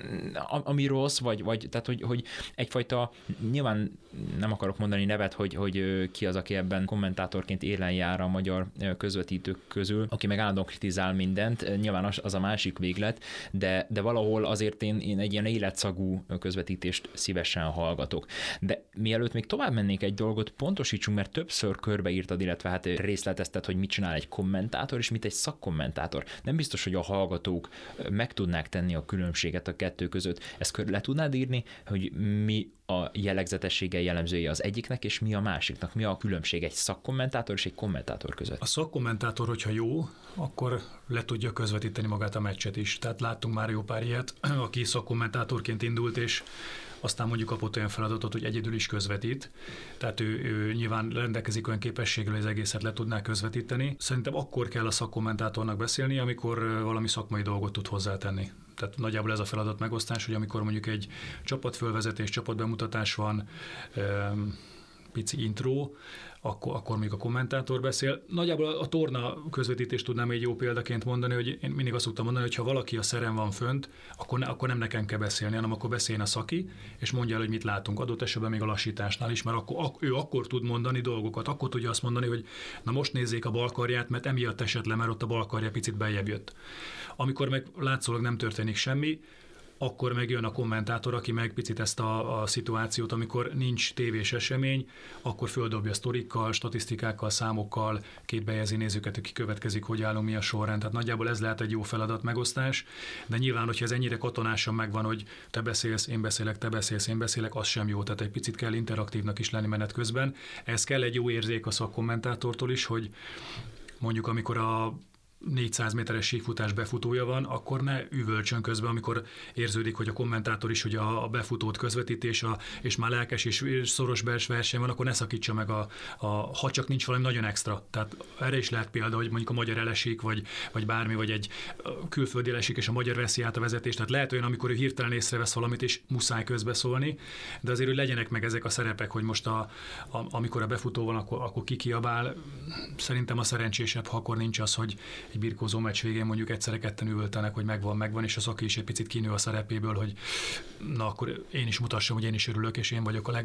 ami rossz, vagy tehát, hogy egyfajta, nyilván nem akarok mondani nevet, hogy ki az, aki ebben kommentátorként élen jár a magyar közvetítők közül, aki meg állandóan kritizál mindent, nyilván az a másik véglet, de valahol azért én egy ilyen életszagú közvetítést szívesen hallgatok. De mielőtt még tovább mennék egy dolgot, pontosítsunk, mert többször körbeírtad, illetve hát részletezted, hogy mit csinál egy kommentátor, és mit egy szakkommentátor. Nem biztos, hogy a hallgatók meg tudnák tenni a különbséget a kettő között. Ezt le tudnád írni, hogy mi a jellegzetessége, jellemzője az egyiknek, és mi a másiknak? Mi a különbség egy szakkommentátor és egy kommentátor között? A szakkommentátor, hogyha jó, akkor le tudja közvetíteni magát a meccset is. Tehát láttunk már jó pár ilyet, aki szakkommentátorként indult, és aztán mondjuk kapott olyan feladatot, hogy egyedül is közvetít. Tehát ő nyilván rendelkezik olyan képességgel, hogy az egészet le tudná közvetíteni. Szerintem akkor kell a szakkommentátornak beszélni, amikor valami szakmai dolgot tud hozzátenni. Tehát nagyjából ez a feladat megosztás, hogy amikor mondjuk egy csapatfölvezetés, csapatbemutatás van, pici intro, akkor még a kommentátor beszél. Nagyjából a torna közvetítést tudnám egy jó példaként mondani, hogy én mindig azt szoktam mondani, hogy ha valaki a szeren van fönt, akkor nem nekem kell beszélni, hanem akkor beszéljen a szaki, és mondja el, hogy mit látunk. Adott esetben még a lassításnál is, mert ő akkor tud mondani dolgokat, akkor tudja azt mondani, hogy na most nézzék a balkarját, mert emiatt esett le, mert ott a balkarja picit beljebb jött. Amikor meg látszólag nem történik semmi, akkor megjön a kommentátor, aki meg picit ezt a szituációt, amikor nincs tévés esemény, akkor földobja sztorikkal, statisztikákkal, számokkal, képbejezi nézőket, aki következik, hogy állunk, mi a sorrend. Tehát nagyjából ez lehet egy jó feladat megosztás, de nyilván, hogyha ez ennyire katonásan megvan, hogy te beszélsz, én beszélek, te beszélsz, én beszélek, az sem jó, tehát egy picit kell interaktívnak is lenni menet közben. Ez kell egy jó érzék a szakkommentátortól is, hogy mondjuk amikor a 400 méteres síkfutás befutója van, akkor ne üvölcsön közben, amikor érződik, hogy a kommentátor is, hogy a befutót közvetítés, és már lelkes és szoros belső verseny van, akkor ne szakítsa meg ha csak nincs valami nagyon extra. Tehát erre is lehet példa, hogy mondjuk a magyar elesik, vagy bármi, vagy egy külföldi elesik, és a magyar veszi át a vezetést. Tehát lehet olyan, amikor ő hirtelen észrevesz valamit, és muszáj közbeszólni, de azért, hogy legyenek meg ezek a szerepek, hogy most amikor a befutó van, akkor kikiabál. Szerintem a szerencsésebb, ha akkor nincs az, hogy egy birkózó meccs végén mondjuk egyszerre ketten üvöltenek, hogy megvan, és a szaki is egy picit kinő a szerepéből, hogy na akkor én is mutassam, hogy én is örülök, és én vagyok a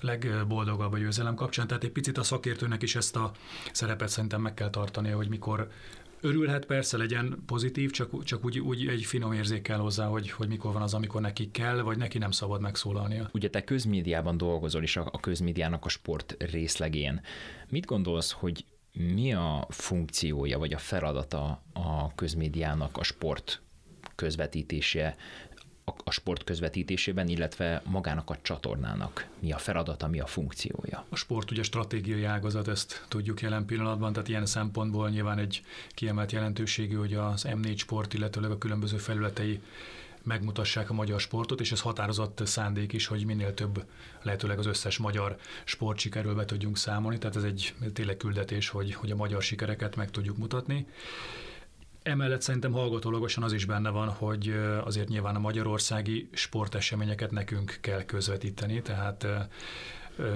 legboldogabb a győzelem kapcsán. Tehát egy picit a szakértőnek is ezt a szerepet szerintem meg kell tartania, hogy mikor örülhet, persze legyen pozitív, csak úgy egy finom érzékkel hozzá, hogy mikor van az, amikor neki kell, vagy neki nem szabad megszólalnia. Ugye te közmédiában dolgozol is, a közmédiának a sport részlegén. Mit gondolsz, hogy mi a funkciója, vagy a feladata a közmédiának a sport közvetítése, a sport közvetítésében, illetve magának a csatornának? Mi a feladata, mi a funkciója? A sport ugye stratégiai ágazat, ezt tudjuk jelen pillanatban, tehát ilyen szempontból nyilván egy kiemelt jelentőségű, hogy az M4 Sport, illetőleg a különböző felületei megmutassák a magyar sportot, és ez határozott szándék is, hogy minél több, lehetőleg az összes magyar sportsikerről be tudjunk számolni, tehát ez egy tényleg küldetés, hogy a magyar sikereket meg tudjuk mutatni. Emellett szerintem hallgatólagosan az is benne van, hogy azért nyilván a magyarországi sporteseményeket nekünk kell közvetíteni, tehát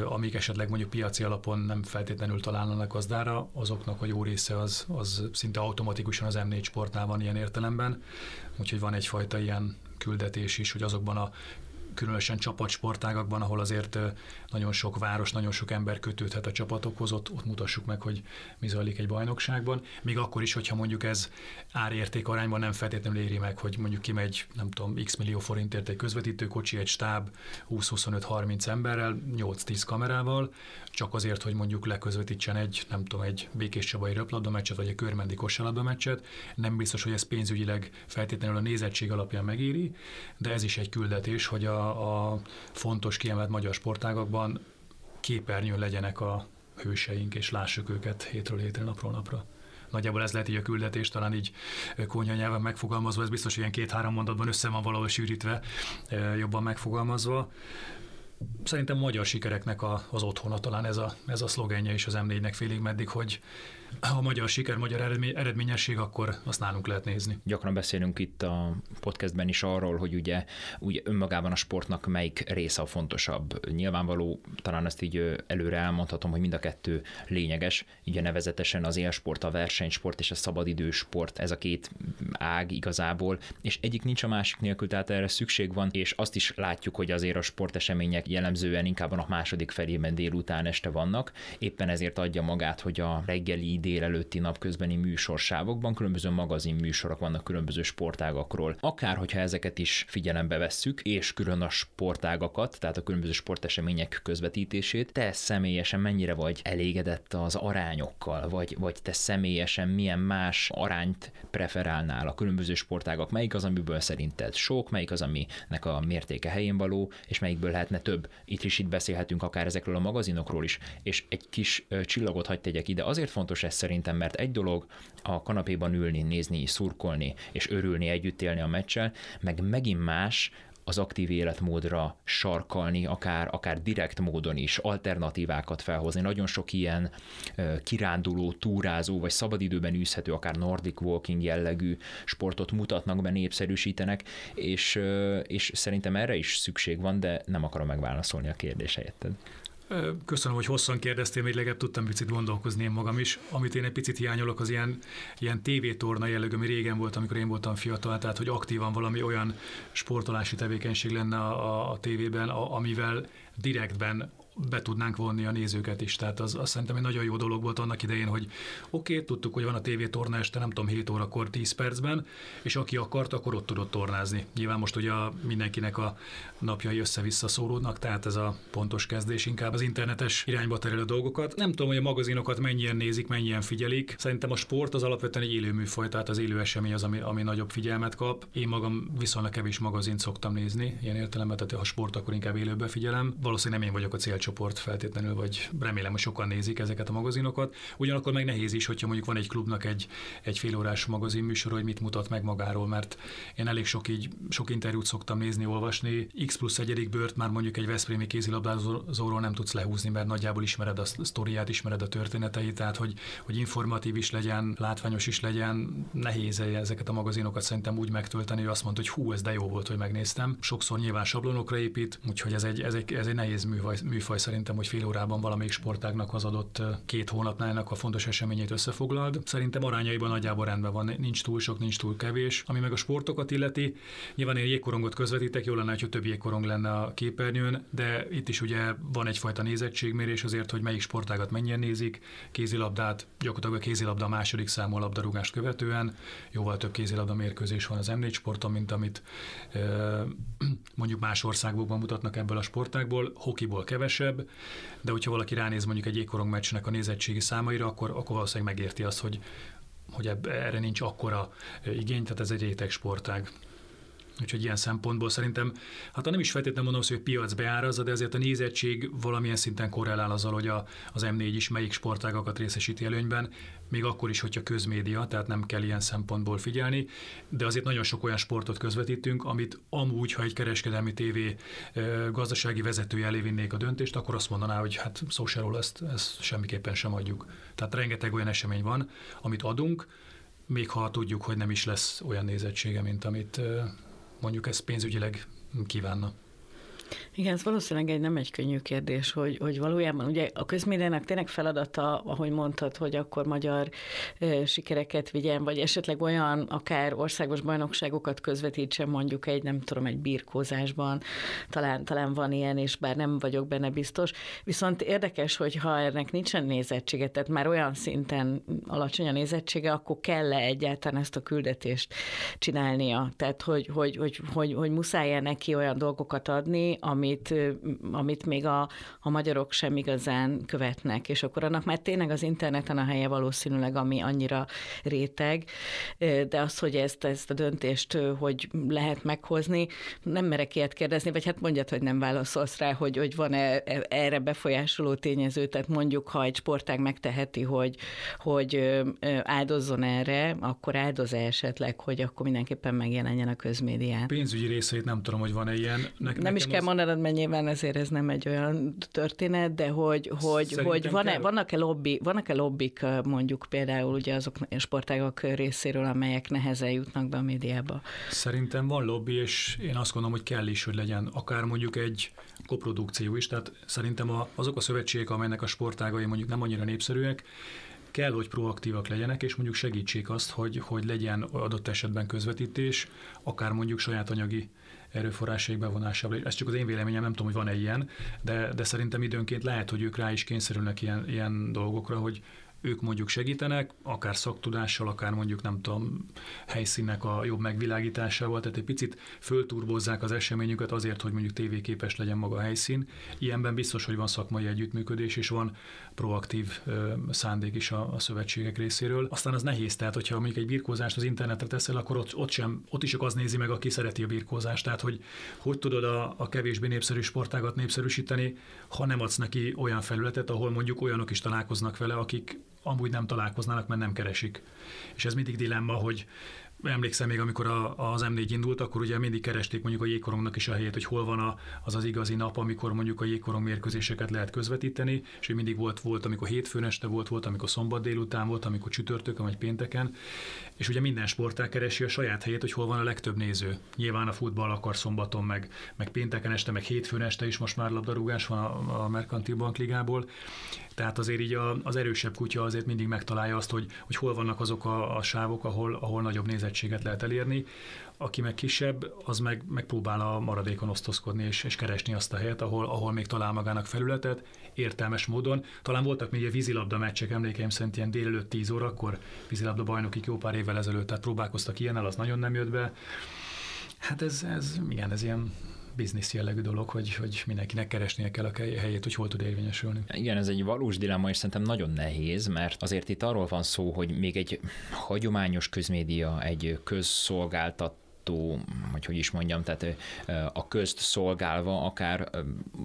amik esetleg mondjuk piaci alapon nem feltétlenül találnak gazdára, azoknak a jó része az szinte automatikusan az M4 Sportnál van ilyen értelemben, úgyhogy van egyfajta ilyen küldetés is, hogy azokban a különösen csapatsportágakban, ahol azért nagyon sok város, nagyon sok ember kötődhet a csapatokhoz, ott mutassuk meg, hogy mi zajlik egy bajnokságban. Még akkor is, hogyha mondjuk ez árérték arányban nem feltétlenül éri meg, hogy mondjuk kimegy, nem tudom, x millió forintért egy közvetítőkocsi, egy stáb 20-25-30 emberrel, 8-10 kamerával, csak azért, hogy mondjuk leközvetítsen egy, nem tudom, egy Békéscsabai röplabdameccset, vagy egy körmendi kosárlabdameccset. Nem biztos, hogy ez pénzügyileg feltétlenül a nézettség alapján megéri, de ez is egy küldetés, hogy a fontos kiemelt magyar sportágakban képernyőn legyenek a hőseink, és lássuk őket hétről hétre, napról napra. Nagyjából ez lehet így a küldetés, talán így kónya nyelven megfogalmazva, ez biztos, hogy ilyen 2-3 mondatban össze van valahol sűrítve, jobban megfogalmazva. Szerintem magyar sikereknek az otthona talán ez a szlogenje is az M4-nek félig meddig, hogy ha magyar siker, magyar eredményesség, akkor azt nálunk lehet nézni. Gyakran beszélünk itt a podcastben is arról, hogy ugye önmagában a sportnak melyik része a fontosabb. Nyilvánvaló, talán ezt így előre elmondhatom, hogy mind a kettő lényeges. Ugye nevezetesen az élsport, a versenysport és a szabadidősport, ez a két ág igazából, és egyik nincs a másik nélkül, tehát erre szükség van, és azt is látjuk, hogy azért a sportesemények jellemzően inkább a nap második felében délután este vannak. Éppen ezért adja magát, hogy a reggeli délelőtti napközbeni műsorsávokban különböző magazin műsorok vannak különböző sportágakról. Akár, hogyha ezeket is figyelembe vesszük, és külön a sportágakat, tehát a különböző sportesemények közvetítését, te személyesen mennyire vagy elégedett az arányokkal, vagy te személyesen milyen más arányt preferálnál a különböző sportágak? Melyik az, amiből szerinted sok, melyik az, aminek a mértéke helyén való, és melyikből lehetne több? Itt beszélhetünk akár ezekről a magazinokról is, és egy kis csillagot hadd tegyek ide. Azért fontos ez szerintem, mert egy dolog a kanapéban ülni, nézni, szurkolni, és örülni, együtt élni a meccsel, meg megint más az aktív életmódra sarkalni, akár direkt módon is, alternatívákat felhozni. Nagyon sok ilyen kiránduló, túrázó, vagy szabadidőben űzhető, akár Nordic Walking jellegű sportot mutatnak be, népszerűsítenek, és szerintem erre is szükség van, de nem akarom megválaszolni a kérdés helyetted. Köszönöm, hogy hosszan kérdeztél, még legalább tudtam picit gondolkozni én magam is. Amit én egy picit hiányolok, az ilyen tévétorna jellegű, ami régen volt, amikor én voltam fiatal, tehát hogy aktívan valami olyan sportolási tevékenység lenne a tévében, amivel direktben be tudnánk vonni a nézőket is. Tehát az szerintem egy nagyon jó dolog volt annak idején, hogy oké, tudtuk, hogy van a tévétorna este, nem tudom, 7 órakor 10 percben, és aki akart, akkor ott tudott tornázni. Nyilván most ugye mindenkinek a napjai össze-vissza szóródnak, tehát ez a pontos kezdés inkább az internetes irányba terelő dolgokat. Nem tudom, hogy a magazinokat mennyien nézik, mennyien figyelik. Szerintem a sport az alapvetően egy élő műfaj, tehát az élő esemény az, ami nagyobb figyelmet kap. Én magam viszonylag kevés magazint szoktam nézni, ilyen értelemben, tehát ha sport, akkor inkább élőbe figyelem. Valószínűleg nem én vagyok a célcsoport feltétlenül, vagy remélem, hogy sokan nézik ezeket a magazinokat. Ugyanakkor meg nehéz is, hogyha mondjuk van egy klubnak egy félórás magazin műsor, hogy mit mutat meg magáról, mert én elég sok interjút szoktam nézni, olvasni. X+1. Bört már mondjuk egy veszprémi kézilabdázóról nem tudsz lehúzni, mert nagyjából ismered a sztoriát, ismered a történeteit, tehát hogy informatív is legyen, látványos is legyen, nehéz ezeket a magazinokat szerintem úgy megtölteni, hogy azt mondta, hogy hú, ez de jó volt, hogy megnéztem. Sokszor nyilván sablonokra épít, úgyhogy ez egy nehéz műfaj szerintem, hogy fél órában valamelyik sportágnak az adott két hónapnál a fontos eseményét összefoglald. Szerintem arányaiban nagyjából rendben van, nincs túl sok, nincs túl kevés. Ami meg a sportokat illeti, nyilván én jégkorongot közvetítek, jó lenne, hogyha több jégkorong lenne a képernyőn, de itt is ugye van egyfajta nézettségmérés azért, hogy melyik sportágat mennyien nézik, kézilabdát, gyakorlatilag a kézilabda a második számú a labdarúgást követően, jóval több kézilabda mérkőzés van az M4 Sporton, mint amit mondjuk más országokban mutatnak ebből a sportágból, hokiból kevesebb, de hogyha valaki ránéz mondjuk egy jégkorong meccsnek a nézettségi számaira, akkor valószínűleg megérti azt, hogy erre nincs akkora igény, tehát ez egy réteg sportág. Úgyhogy ilyen szempontból szerintem, hát nem is feltétlenül mondom azt, hogy piac beárazza, de azért a nézettség valamilyen szinten korrelál azzal, hogy az M4 is melyik sportágakat részesíti előnyben, még akkor is, hogyha közmédia, tehát nem kell ilyen szempontból figyelni, de azért nagyon sok olyan sportot közvetítünk, amit amúgy, ha egy kereskedelmi tévé gazdasági vezetője elé vinnék a döntést, akkor azt mondaná, hogy hát szó se róla, ezt semmiképpen sem adjuk. Tehát rengeteg olyan esemény van, amit adunk, még ha tudjuk, hogy nem is lesz olyan nézettsége, mint amit mondjuk ezt pénzügyileg kívánna. Igen, ez valószínűleg nem egy könnyű kérdés, hogy valójában ugye a közmédiának tényleg feladata, ahogy mondtad, hogy akkor magyar sikereket vigyen, vagy esetleg olyan akár országos bajnokságokat közvetítsen mondjuk egy birkózásban, talán van ilyen, és bár nem vagyok benne biztos. Viszont érdekes, hogyha ennek nincsen nézettsége, tehát már olyan szinten alacsony a nézettsége, akkor kell-e egyáltalán ezt a küldetést csinálnia? Tehát, hogy muszáj-e neki olyan dolgokat adni, amit még a magyarok sem igazán követnek, és akkor annak már tényleg az interneten a helye valószínűleg, ami annyira réteg, de az, hogy ezt a döntést hogy lehet meghozni, nem merek ilyet kérdezni, vagy hát mondjad, hogy nem válaszolsz rá, hogy van-e erre befolyásoló tényező, tehát mondjuk, ha egy sportág megteheti, hogy áldozzon erre, akkor áldoz-e esetleg, hogy akkor mindenképpen megjelenjen a közmédián. Pénzügyi részét nem tudom, hogy van-e ilyen. Nem is kell mondanod, mert nyilván ezért ez nem egy olyan történet, de hogy vannak-e lobbik mondjuk például ugye azok sportágak részéről, amelyek nehezen jutnak be a médiába? Szerintem van lobby, és én azt gondolom, hogy kell is, hogy legyen akár mondjuk egy koprodukció is, tehát szerintem azok a szövetségek, amelynek a sportágai mondjuk nem annyira népszerűek, kell, hogy proaktívak legyenek, és mondjuk segítsék azt, hogy legyen adott esetben közvetítés, akár mondjuk saját anyagi erőforrásaik bevonásával. Ez csak az én véleményem, nem tudom, hogy van-e ilyen, de szerintem időnként lehet, hogy ők rá is kényszerülnek ilyen dolgokra, hogy ők mondjuk segítenek, akár szaktudással, akár mondjuk nem tudom, helyszínnek a jobb megvilágításával, tehát egy picit fölturbozzák az eseményüket azért, hogy mondjuk tévéképes legyen maga a helyszín. Ilyenben biztos, hogy van szakmai együttműködés, és van proaktív szándék is a szövetségek részéről. Aztán az nehéz, tehát hogyha mondjuk egy birkózást az internetre teszel, akkor ott is csak az nézi meg, aki szereti a birkózást, tehát hogy tudod a kevésbé népszerű sportágat népszerűsíteni, ha nem adsz neki olyan felületet, ahol mondjuk olyanok is találkoznak vele, akik amúgy nem találkoznának, mert nem keresik. És ez mindig dilemma, hogy emlékszem még, amikor az M4 indult, akkor ugye mindig keresték mondjuk a jégkorongnak is a helyét, hogy hol van az igazi nap, amikor mondjuk a jégkorong mérkőzéseket lehet közvetíteni, és hogy mindig volt, amikor hétfőn este volt, amikor szombat délután volt, amikor csütörtökön vagy pénteken, és ugye minden sportág keresi a saját helyét, hogy hol van a legtöbb néző. Nyilván a futball akar szombaton, meg pénteken este, meg hétfőn este is most már labdarúgás van a Mercantil Bank Ligából. Tehát azért így az erősebb kutya azért mindig megtalálja azt, hogy hol vannak azok a sávok, ahol nagyobb nézettséget lehet elérni. Aki meg kisebb, az meg próbál a maradékon osztozkodni, és keresni azt a helyet, ahol még talál magának felületet, értelmes módon. Talán voltak még a vízilabda meccsek, emlékeim szerint ilyen délelőtt 10 órakor, vízilabda bajnokik jó pár évvel ezelőtt, tehát próbálkoztak ilyennel, az nagyon nem jött be. Hát ez ilyen biznisz jellegű dolog, hogy mindenkinek keresnie kell a helyét, hogy hol tud érvényesülni. Igen, ez egy valós dilemma, és szerintem nagyon nehéz, mert azért itt arról van szó, hogy még egy hagyományos közmédia, egy közszolgáltató, vagy hogy is mondjam, tehát a közt szolgálva akár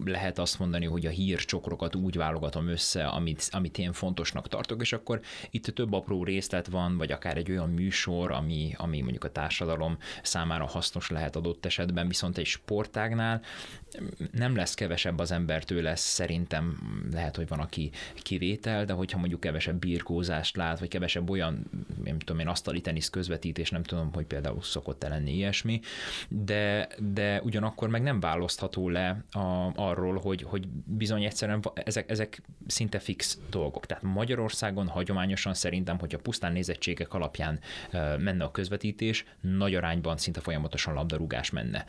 lehet azt mondani, hogy a hírcsokrokat úgy válogatom össze, amit én fontosnak tartok, és akkor itt több apró részlet van, vagy akár egy olyan műsor, ami mondjuk a társadalom számára hasznos lehet adott esetben, viszont egy sportágnál nem lesz kevesebb az embertől, lesz szerintem, lehet, hogy van aki kivétel, de hogyha mondjuk kevesebb birkózást lát, vagy kevesebb olyan, nem tudom én, asztali tenisz közvetítés, nem tudom, hogy például szokott lenni ilyesmi, de ugyanakkor meg nem választható le arról, hogy bizony egyszerűen ezek szinte fix dolgok. Tehát Magyarországon hagyományosan szerintem, hogyha pusztán nézettségek alapján menne a közvetítés, nagy arányban szinte folyamatosan labdarúgás menne.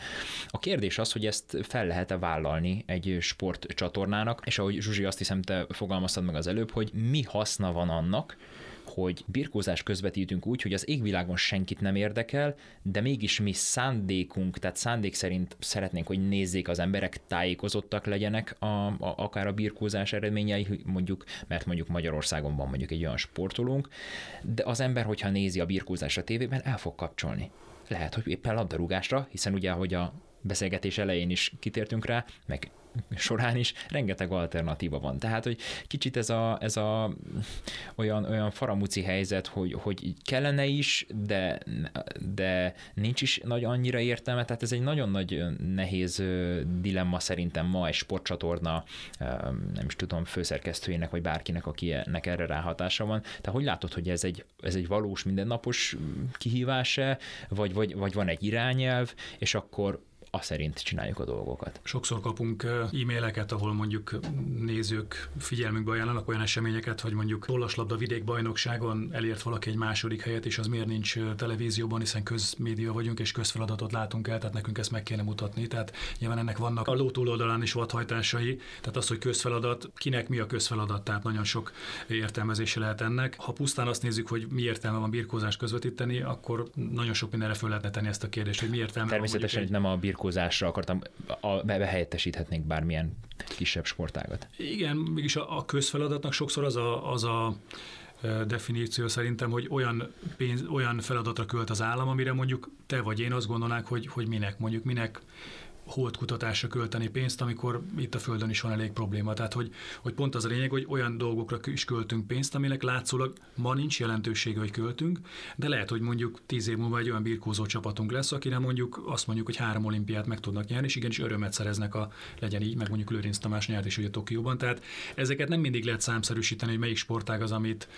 A kérdés az, hogy ezt fel lehet-e vállalni egy sportcsatornának, és ahogy Zsuzsi, azt hiszem, te fogalmaztad meg az előbb, hogy mi haszna van annak, hogy birkózás közvetítünk úgy, hogy az égvilágon senkit nem érdekel, de mégis mi szándékunk, tehát szándék szerint szeretnénk, hogy nézzék az emberek, tájékozottak legyenek akár a birkózás eredményei, mondjuk, mert mondjuk Magyarországon van mondjuk egy olyan sportolónk, de az ember, hogyha nézi a birkózás a tévében, el fog kapcsolni. Lehet, hogy éppen labdarúgásra, hiszen ugye, hogy a beszélgetés elején is kitértünk rá, meg során is rengeteg alternatíva van. Tehát, hogy kicsit ez a olyan faramúci helyzet, hogy kellene is, de nincs is annyira értelme, tehát ez egy nagyon nagy nehéz dilemma szerintem ma egy sportcsatorna, nem is tudom, főszerkesztőjének, vagy bárkinek, akinek erre ráhatása van. Tehát hogy látod, hogy ez egy valós mindennapos kihívás-e, vagy van egy irányelv, és akkor aszerint csináljuk a dolgokat. Sokszor kapunk e-maileket, ahol mondjuk nézők figyelmünkbe ajánlanak olyan eseményeket, hogy mondjuk tollaslabda vidékbajnokságon elért valaki egy második helyet, és az miért nincs televízióban, hiszen közmédia vagyunk, és közfeladatot látunk el, tehát nekünk ezt meg kéne mutatni. Tehát nyilván ennek vannak a ló túloldalán is vadhajtásai, tehát az, hogy közfeladat, kinek mi a közfeladat, tehát nagyon sok értelmezése lehet ennek. Ha pusztán azt nézzük, hogy mi értelme van birkózást közvetíteni, akkor nagyon sok mindenre föl lehetne tenni ezt a kérdést, hogy mi értelme van. Természetesen itt nem a birkózásra akartam, behelyettesíthetnénk bármilyen kisebb sportágat. Igen, mégis a közfeladatnak sokszor az a definíció szerintem, hogy olyan feladatra költ az állam, amire mondjuk te vagy én azt gondolnánk, hogy minek holdkutatásra költeni pénzt, amikor itt a Földön is van elég probléma. Tehát, hogy pont az a lényeg, hogy olyan dolgokra is költünk pénzt, aminek látszólag ma nincs jelentősége, hogy költünk, de lehet, hogy mondjuk 10 év múlva egy olyan birkózó csapatunk lesz, akire mondjuk azt mondjuk, hogy 3 olimpiát meg tudnak nyerni, és igenis örömet szereznek legyen így, meg mondjuk Lőrinc Tamás nyert is ugye Tokióban. Tehát ezeket nem mindig lehet számszerűsíteni, hogy melyik sportág az, amit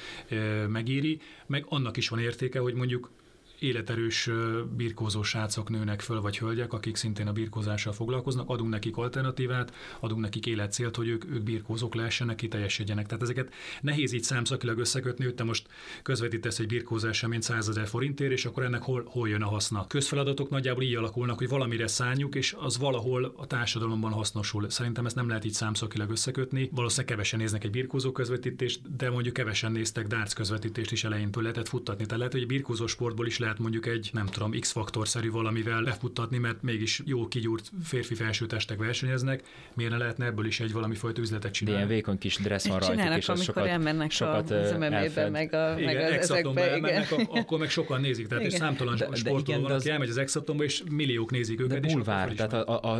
megéri, meg annak is van értéke, hogy mondjuk életerős birkózó srácok nőnek föl, vagy hölgyek, akik szintén a birkózással foglalkoznak, adunk nekik alternatívát, adunk nekik életcélt, hogy ők birkózók lehessenek, kiteljesedjenek. Tehát ezeket nehéz így számszakilag összekötni, hogy te most közvetítesz egy birkózó eseményt 100 000 forintért, és akkor ennek hol jön a haszna. Közfeladatok nagyjából így alakulnak, hogy valamire szánjuk, és az valahol a társadalomban hasznosul. Szerintem ezt nem lehet így számszakilag összekötni. Valószínűleg kevesen néznek egy birkózó közvetítést, de mondjuk kevesen néztek darts közvetítést is elejéntől, lehetett futtatni. Tehát lehet, hogy birkózó sportból is lehet mondjuk egy, nem tudom, X-faktorszerű valamivel lefuttatni, mert mégis jó kigyúrt férfi felsőtestek versenyeznek, miért ne lehetne ebből is egy valami fajta üzletet csinálni? Ilyen vékony kis dressz van rajtuk, és az sokat elmennek sokat az elfed. Meg az ezekbe, igen. Akkor meg sokan nézik, tehát igen. És számtalan sportoló van, aki elmegy az Exatomba, és milliók nézik őket. De bulvár, tehát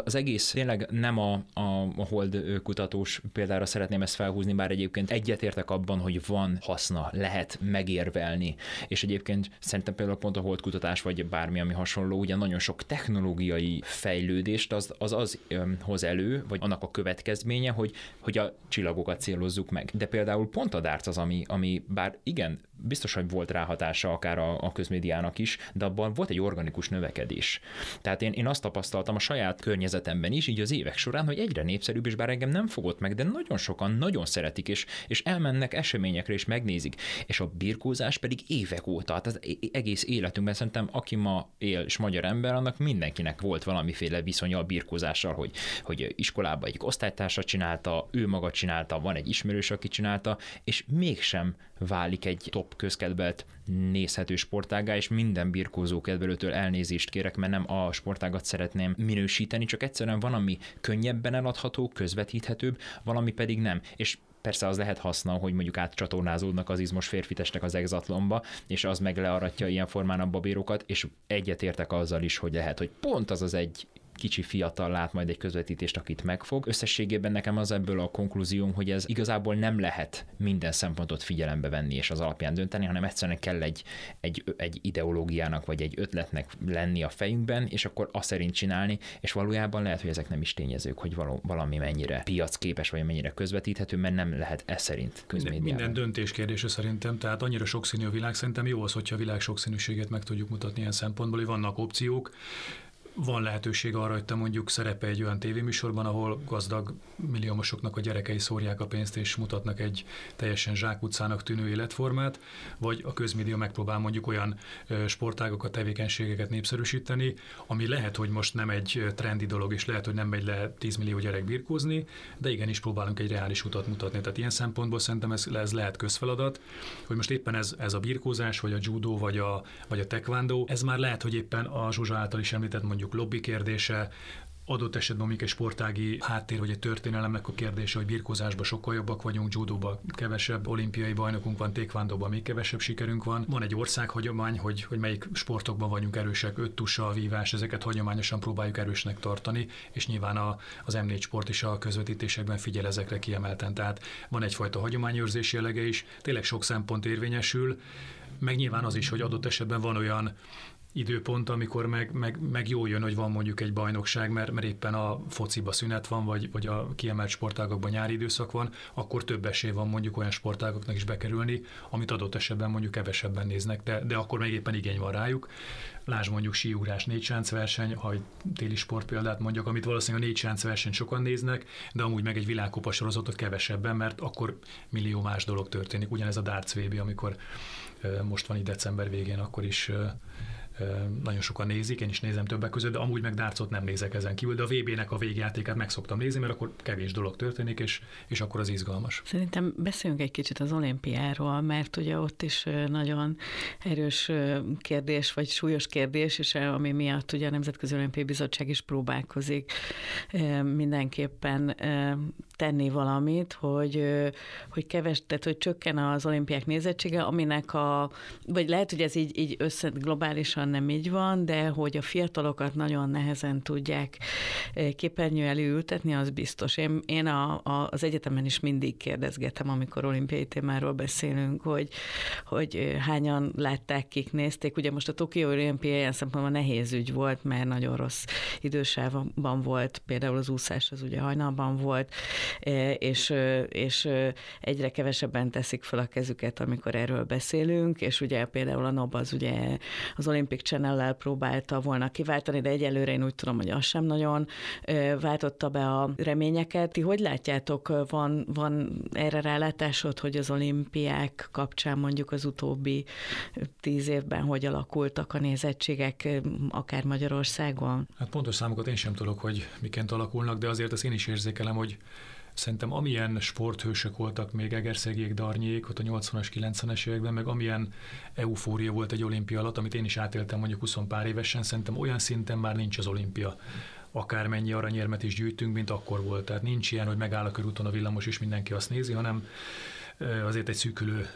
az egész tényleg nem a hold kutatós példára szeretném ezt felhúzni, bár egyébként egyetértek abban, hogy van haszna, lehet megérvelni, és egyébként szerintem például pont a holdkutatás, vagy bármi, ami hasonló, ugye nagyon sok technológiai fejlődést az hoz elő, vagy annak a következménye, hogy a csillagokat célozzuk meg. De például pont a darts az, ami bár igen, biztos, hogy volt ráhatása akár a közmédiának is, de abban volt egy organikus növekedés. Tehát én azt tapasztaltam a saját környezetemben is, így az évek során, hogy egyre népszerűbb, és bár engem nem fogott meg, de nagyon sokan nagyon szeretik, és elmennek eseményekre, és megnézik. És a birkózás pedig évek óta, tehát egész életünkben szerintem, aki ma él és magyar ember, annak mindenkinek volt valamiféle viszonya a birkózással, hogy iskolában egyik osztálytársa csinálta, ő maga csinálta, van egy ismerős, aki csinálta, és mégsem válik egy top közkedvelt nézhető sportággá, és minden birkózó kedvelőtől elnézést kérek, mert nem a sportágat szeretném minősíteni, csak egyszerűen van, ami könnyebben eladható, közvetíthetőbb, valami pedig nem. És persze az lehet haszna, hogy mondjuk átcsatornázódnak az izmos férfitestek az exatlonba, és az meg learatja ilyen formán a babérokat, és egyetértek azzal is, hogy lehet, hogy pont az egy kicsi fiatal lát majd egy közvetítést, akit megfog. Összességében nekem az ebből a konklúzióm, hogy ez igazából nem lehet minden szempontot figyelembe venni és az alapján dönteni, hanem egyszerűen kell egy ideológiának vagy egy ötletnek lenni a fejünkben, és akkor azt szerint csinálni, és valójában lehet, hogy ezek nem is tényezők, hogy valami mennyire piacképes vagy mennyire közvetíthető, mert nem lehet ez szerint közmédiában. Minden döntés kérdése szerintem, tehát annyira sokszínű a világ, szerintem jó az, hogyha a világ sokszínűségét meg tudjuk mutatni ilyen szempontból, hogy vannak opciók. Van lehetőség arra, hogy te mondjuk szerepelj egy olyan tévéműsorban, ahol gazdag milliómosoknak a gyerekei szórják a pénzt, és mutatnak egy teljesen zsákutcának tűnő életformát, vagy a közmédia megpróbál mondjuk olyan sportágokat, tevékenységeket népszerűsíteni, ami lehet, hogy most nem egy trendi dolog, és lehet, hogy nem megy le 10 millió gyerek birkózni, de igenis próbálunk egy reális utat mutatni. Tehát ilyen szempontból szerintem ez lehet közfeladat, hogy most éppen ez a birkózás, vagy a judó, vagy a taekwondo, ez már lehet, hogy éppen a Zsuzsa által is említett mondjuk lobby kérdése, adott esetben mondjuk egy sportági háttér, vagy egy történelemnek a kérdése, hogy birkózásban sokkal jobbak vagyunk, judóban kevesebb olimpiai bajnokunk van, taekwondóban még kevesebb sikerünk van. Van egy országhagyomány, hogy melyik sportokban vagyunk erősek, öttusa, vívás, ezeket hagyományosan próbáljuk erősnek tartani, és nyilván az M4 Sport is a közvetítésekben figyel ezekre kiemelten. Tehát van egyfajta hagyományőrzés jellege is, tényleg sok szempont érvényesül, meg nyilván az is, hogy adott esetben van olyan időpont, amikor meg jól jön, hogy van mondjuk egy bajnokság, mert éppen a fociba szünet van, vagy a kiemelt sportágakban nyári időszak van, akkor több esély van mondjuk olyan sportágaknak is bekerülni, amit adott esetben mondjuk kevesebben néznek, de akkor meg éppen igény van rájuk. Lásd mondjuk síugrás, négysáncverseny, ha egy téli sportpéldát mondjak, amit valószínűleg a négysáncversenyt sokan néznek, de amúgy meg egy világkupa sorozatot kevesebben, mert akkor millió más dolog történik. Ugyanez a darts VB, amikor most van itt december végén, akkor is nagyon sokan nézik, én is nézem többek között, de amúgy meg dartsot nem nézek ezen kívül, de a VB-nek a végjátékát meg szoktam nézni, mert akkor kevés dolog történik, és akkor az izgalmas. Szerintem beszéljünk egy kicsit az olimpiáról, mert ugye ott is nagyon erős kérdés, vagy súlyos kérdés, és ami miatt ugye a Nemzetközi Olimpiai Bizottság is próbálkozik mindenképpen tenni valamit, hogy csökken az olimpiák nézettsége, aminek vagy lehet, hogy ez így globálisan nem így van, de hogy a fiatalokat nagyon nehezen tudják képernyő elé ültetni, az biztos. Én az egyetemen is mindig kérdezgetem, amikor olimpiai témáról beszélünk, hogy hányan látták, kik nézték. Ugye most a Tokio-olimpia ilyen szempontból nehéz ügy volt, mert nagyon rossz idősávban volt, például az úszás az ugye hajnalban volt, és egyre kevesebben teszik fel a kezüket, amikor erről beszélünk, és ugye például a NOB az ugye az Olympic Channel-lel próbálta volna kiváltani, de egyelőre én úgy tudom, hogy az sem nagyon váltotta be a reményeket. Ti hogy látjátok, van erre rálátásod, hogy az olimpiák kapcsán mondjuk az utóbbi 10 évben hogy alakultak a nézettségek akár Magyarországon? Hát pontos számokat én sem tudok, hogy miként alakulnak, de azért ezt én is érzékelem, hogy szerintem amilyen sporthősök voltak még egerszegék, darnyék, ott a 80-as, 90-es években, meg amilyen eufória volt egy olimpia alatt, amit én is átéltem mondjuk 20 pár évesen, szerintem olyan szinten már nincs az olimpia. Akármennyi aranyérmet is gyűjtünk, mint akkor volt. Tehát nincs ilyen, hogy megáll a körúton a villamos, és mindenki azt nézi, hanem azért egy szűkülő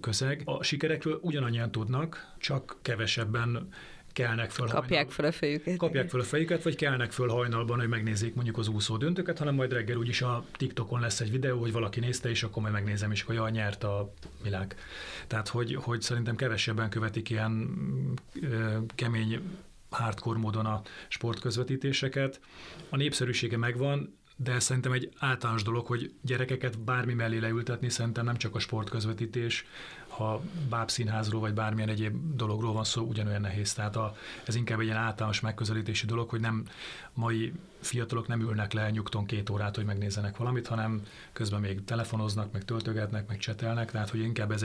közeg. A sikerekről ugyanannyian tudnak, csak kevesebben kelnek föl kapják fel a fejüket, vagy kelnek föl hajnalban, hogy megnézzék mondjuk az úszó döntőket, hanem majd reggel úgyis a TikTokon lesz egy videó, hogy valaki nézte, és akkor majd megnézem, és akkor jaj, nyert a világ. Tehát, hogy szerintem kevesebben követik ilyen kemény, hardcore módon a sportközvetítéseket. A népszerűsége megvan, de szerintem egy általános dolog, hogy gyerekeket bármi mellé leültetni, szerintem nem csak a sportközvetítés, ha bábszínházról vagy bármilyen egyéb dologról van szó, ugyanolyan nehéz. Tehát ez inkább egy ilyen általános megközelítési dolog, hogy nem mai fiatalok nem ülnek le nyugton 2 órát, hogy megnézzenek valamit, hanem közben még telefonoznak, meg töltögetnek, meg csetelnek, tehát hogy inkább ez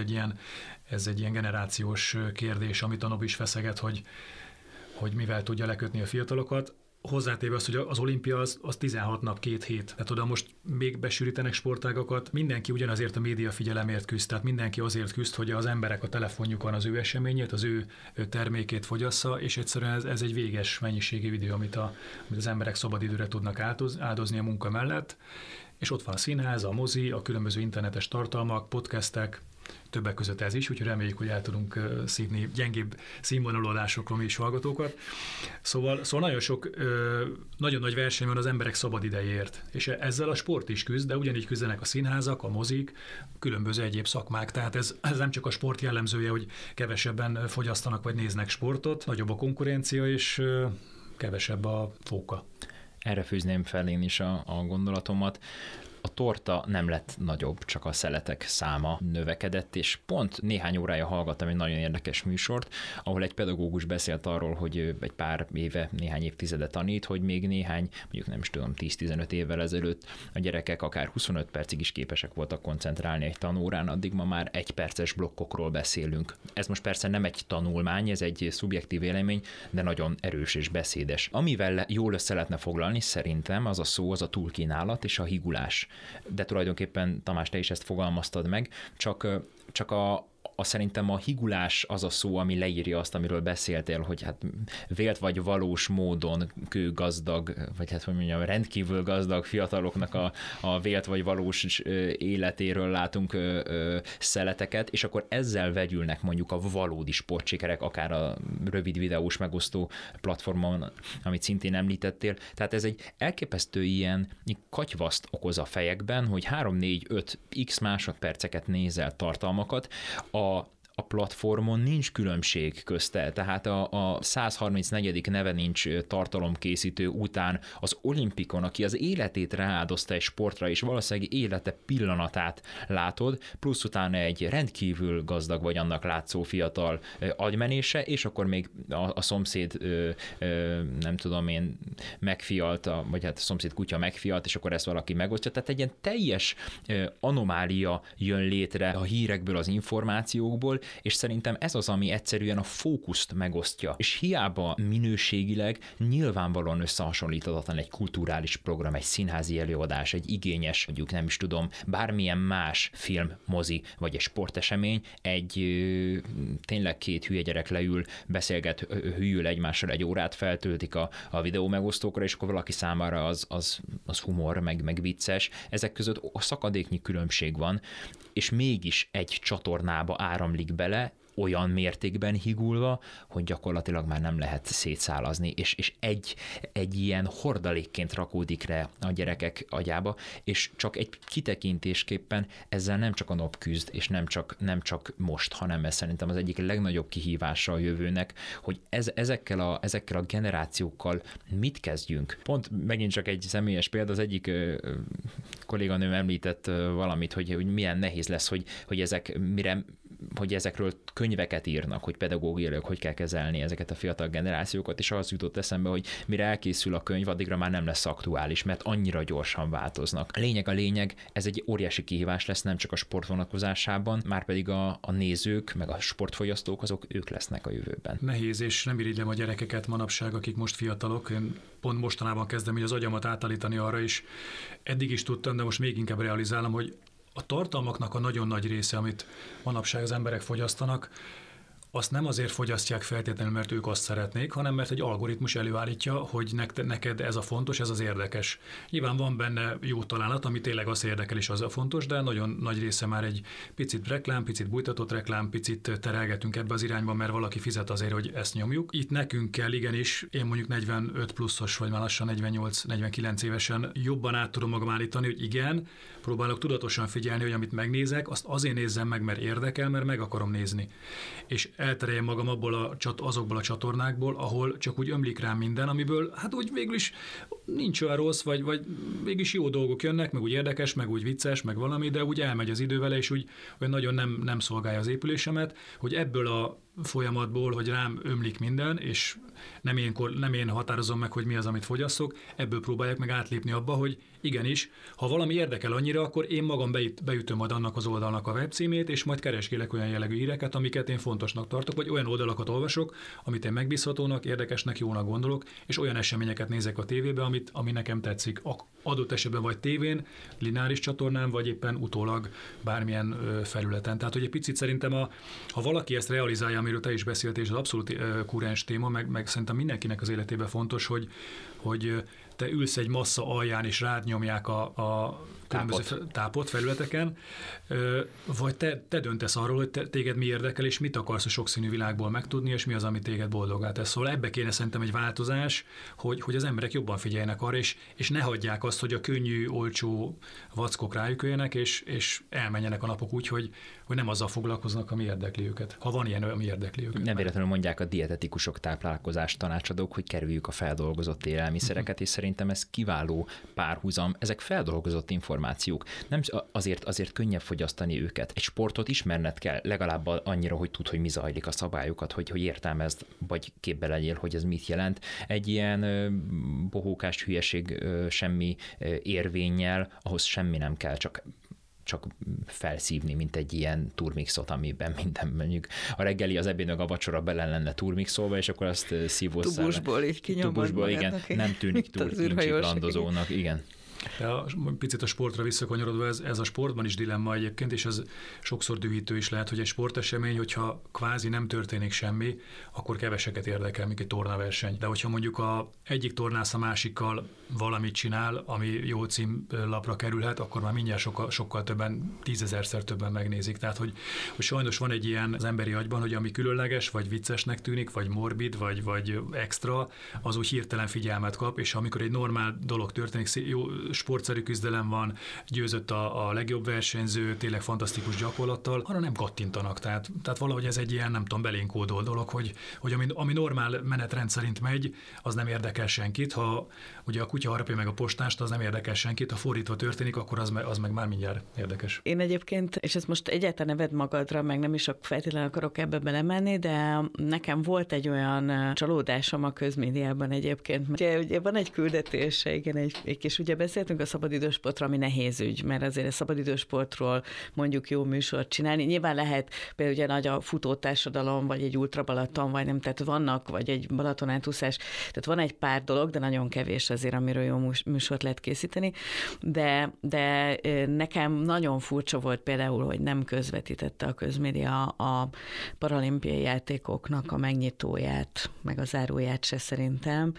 egy ilyen generációs kérdés, amit a NOB is feszeget, hogy mivel tudja lekötni a fiatalokat. Hozzátéve azt, hogy az olimpia az 16 nap, 2 hét. Tehát oda most még besűrítenek sportágakat. Mindenki ugyanazért a média figyelemért küzd. Tehát mindenki azért küzd, hogy az emberek a telefonjukon az ő eseményét, az ő termékét fogyassza, és egyszerűen ez egy véges mennyiségű videó, amit az emberek szabadidőre tudnak áldozni a munka mellett. És ott van a színház, a mozi, a különböző internetes tartalmak, podcastek, többek között ez is, úgyhogy reméljük, hogy el tudunk szívni gyengébb színvonalú adásokról mi is hallgatókat. Szóval nagyon sok, nagyon nagy verseny van az emberek szabad idejéért, és ezzel a sport is küzd, de ugyanígy küzdenek a színházak, a mozik, különböző egyéb szakmák, tehát ez nem csak a sport jellemzője, hogy kevesebben fogyasztanak vagy néznek sportot, nagyobb a konkurencia és kevesebb a fóka. Erre fűzném fel én is a gondolatomat. A torta nem lett nagyobb, csak a szeletek száma növekedett, és pont néhány órája hallgattam egy nagyon érdekes műsort, ahol egy pedagógus beszélt arról, hogy egy pár éve, néhány évtizede tanít, hogy még néhány, mondjuk nem is tudom, 10-15 évvel ezelőtt a gyerekek akár 25 percig is képesek voltak koncentrálni egy tanórán, addig ma már 1 perces blokkokról beszélünk. Ez most persze nem egy tanulmány, ez egy szubjektív vélemény, de nagyon erős és beszédes. Amivel jól össze lehetne foglalni, szerintem az a szó, az a túlkínálat és a higulás. De tulajdonképpen, Tamás, te is ezt fogalmaztad meg, csak szerintem a higulás az a szó, ami leírja azt, amiről beszéltél, hogy hát vélt vagy valós módon kőgazdag, vagy hát hogy mondjam, rendkívül gazdag fiataloknak a vélt vagy valós életéről látunk szeleteket, és akkor ezzel vegyülnek mondjuk a valódi sportsikerek, akár a rövid videós megosztó platformon, amit szintén említettél. Tehát ez egy elképesztő ilyen katyvaszt okoz a fejekben, hogy 3-4-5 x másodperceket nézel tartalmakat, a platformon nincs különbség közte, tehát a 134. neve nincs tartalomkészítő után az olimpikon, aki az életét rááldozta egy sportra, és valószínűleg élete pillanatát látod, plusz utána egy rendkívül gazdag vagy annak látszó fiatal agymenése, és akkor még a szomszéd, nem tudom én, megfialt, vagy hát a szomszéd kutya megfialt, és akkor ezt valaki megosztja. Tehát egy ilyen teljes anomália jön létre a hírekből, az információkból, és szerintem ez az, ami egyszerűen a fókuszt megosztja. És hiába minőségileg nyilvánvalóan összehasonlíthatatlan egy kulturális program, egy színházi előadás, egy igényes, mondjuk nem is tudom, bármilyen más film, mozi, vagy egy sportesemény, egy tényleg két hülye gyerek leül, beszélget hülyül egymással egy órát, feltöltik a videó megosztókra, és akkor valaki számára az humor, meg vicces. Ezek között a szakadéknyi különbség van, és mégis egy csatornába áramlik bele, olyan mértékben higulva, hogy gyakorlatilag már nem lehet szétszálazni, és egy ilyen hordalékként rakódik rá a gyerekek agyába, és csak egy kitekintésképpen ezzel nem csak a NOP küzd, és nem csak most, hanem ez szerintem az egyik legnagyobb kihívása a jövőnek, hogy ezekkel a generációkkal mit kezdjünk. Pont megint csak egy személyes példa, az egyik kolléganőm említett valamit, hogy milyen nehéz lesz, hogy ezekről könyveket írnak, hogy pedagógiailag hogy kell kezelni ezeket a fiatal generációkat, és az jutott eszembe, hogy mire elkészül a könyv, addigra már nem lesz aktuális, mert annyira gyorsan változnak. A lényeg, ez egy óriási kihívás lesz, nem csak a sport vonatkozásában, már pedig a nézők, meg a sportfogyasztók, azok ők lesznek a jövőben. Nehéz, és nem irigylem a gyerekeket manapság, akik most fiatalok. Én pont mostanában kezdem így az agyamat átállítani arra is. Eddig is tudtam, de most még inkább realizálom, hogy a tartalmaknak a nagyon nagy része, amit manapság az emberek fogyasztanak, azt nem azért fogyasztják feltétlenül, mert ők azt szeretnék, hanem mert egy algoritmus előállítja, hogy neked ez a fontos, ez az érdekes. Nyilván van benne jó találat, ami tényleg azt érdekel, és az a fontos, de nagyon nagy része már egy picit reklám, picit bújtatott reklám, picit terelgetünk ebbe az irányba, mert valaki fizet azért, hogy ezt nyomjuk. Itt nekünk kell, igenis, én mondjuk 45 pluszos, vagy már lassan 48-49 évesen jobban át tudom magam állítani, hogy igen, próbálok tudatosan figyelni, hogy amit megnézek, azt azért nézzem meg, mert érdekel, mert meg akarom nézni. És eltereljem magam azokból a csatornákból, ahol csak úgy ömlik rám minden, amiből hát úgy végül is nincs olyan rossz, vagy végül is jó dolgok jönnek, meg úgy érdekes, meg úgy vicces, meg valami, de úgy elmegy az idővel, és úgy olyan nagyon nem szolgálja az épülésemet, hogy ebből a folyamatból, hogy rám ömlik minden, és nem én határozom meg, hogy mi az, amit fogyasszok, ebből próbálják meg átlépni abba, hogy igenis, ha valami érdekel annyira, akkor én magam beütöm majd annak az oldalnak a webcímét, és majd kereskélek olyan jellegű híreket, amiket én fontosnak tartok, vagy olyan oldalakat olvasok, amit én megbízhatónak, érdekesnek, jónak gondolok, és olyan eseményeket nézek a tévébe, ami nekem tetszik. Adott esetben vagy tévén, lineáris csatornán, vagy éppen utólag bármilyen felületen. Tehát, hogy egy picit szerintem, ha valaki ezt realizálja, amiről te is beszéltél, és az abszolút kurens téma, meg szerintem mindenkinek az életében fontos, hogy te ülsz egy massza alján, és rád nyomják a különböző tápot felületeken, vagy te döntesz arról, hogy téged mi érdekel, és mit akarsz a sokszínű világból megtudni, és mi az, ami téged boldogá tesz. Szóval ebbe kéne szerintem egy változás, hogy az emberek jobban figyeljenek arra, és ne hagyják azt, hogy a könnyű, olcsó vackok rájuk jöjjenek, és elmenjenek a napok úgy, hogy nem azzal foglalkoznak, ami érdekli őket. Ha van ilyen, ami érdekli őket. Nem véletlenül mondják a dietetikusok, táplálkozás tanácsadók, hogy kerüljük a feldolgozott élelmiszereket, és szerintem ez kiváló párhuzam, ezek feldolgozott információk. Nem azért könnyebb fogyasztani őket. Egy sportot ismerned kell, legalább annyira, hogy tudd, hogy mi zajlik, a szabályokat, hogy értelmezd, vagy képbe legyél, hogy ez mit jelent. Egy ilyen bohókás hülyeség semmi érvénnyel, ahhoz semmi nem kell, csak felszívni, mint egy ilyen turmixot, amiben minden, mondjuk a reggeli, az ebédnek a vacsora bele lenne turmixolva, és akkor azt szívózzál. Tubusból így kinyomod. Tubusból, igen, nem tűnik turmixlandozónak, igen. Picit a sportra visszakanyarodva, ez a sportban is dilemma egyébként, és ez sokszor dühítő is lehet, hogy egy sportesemény, hogyha kvázi nem történik semmi, akkor keveseket érdekel, mint egy tornaverseny. De hogyha mondjuk egyik tornász a másikkal valamit csinál, ami jó címlapra kerülhet, akkor már mindjárt sokkal többen, 10 000-szer többen megnézik. Tehát, hogy sajnos van egy ilyen az emberi agyban, hogy ami különleges, vagy viccesnek tűnik, vagy morbid, vagy extra, az úgy hirtelen figyelmet kap, és amikor egy normál dolog történik, jó, sportszerű küzdelem van, győzött a legjobb versenyző, tényleg fantasztikus gyakorlattal, arra nem kattintanak. Tehát valahogy ez egy ilyen, nem tudom, belénkódol dolog, hogy ami normál menetrend szerint megy, az nem érdekel senkit. Ha ugye a kutya harapja meg a postást, az nem érdekel senkit, ha fordítva történik, akkor az meg már mindjárt érdekes. Én egyébként, és ezt most egyáltalán ne vedd magadra, meg nem is feltétlenül akarok ebbe belemenni, de nekem volt egy olyan csalódásom a közmédiában egyébként. Ugye van egy küldetése, igen, egy kis, ugye beszéltünk a szabadidősportról, ami nehéz ügy, mert azért a szabadidősportról mondjuk jó műsort csinálni. Nyilván lehet például ugye nagy a futótársadalom, vagy egy ultrabalaton, vagy nem, tehát vannak, vagy egy balatonátúszás, tehát van egy pár dolog, de nagyon kevés azért, amiről jó műsort lehet készíteni, de nekem nagyon furcsa volt például, hogy nem közvetítette a közmédia a paralimpiai játékoknak a megnyitóját, meg a záróját se szerintem.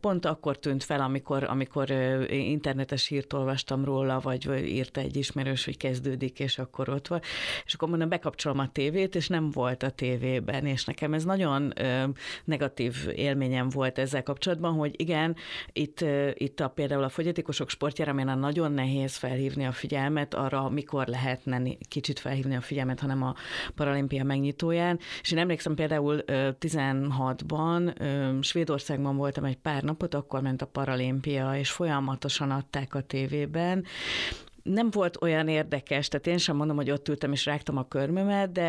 Pont akkor tűnt fel, amikor internetes hírt olvastam róla, vagy írta egy ismerős, hogy kezdődik, és akkor ott van. És akkor mondom, bekapcsolom a tévét, és nem volt a tévében, és nekem ez nagyon negatív élményem volt ezzel kapcsolatban, hogy igen, itt például a fogyatékosok sportjára már nagyon nehéz felhívni a figyelmet arra, mikor lehetne kicsit felhívni a figyelmet, hanem a paralimpia megnyitóján. És én emlékszem például 16-ban Svédországban voltam egy pár napot, akkor ment a paralimpia, és folyamatosan adták a tévében. Nem volt olyan érdekes, tehát én sem mondom, hogy ott ültem és rágtam a körmömet, de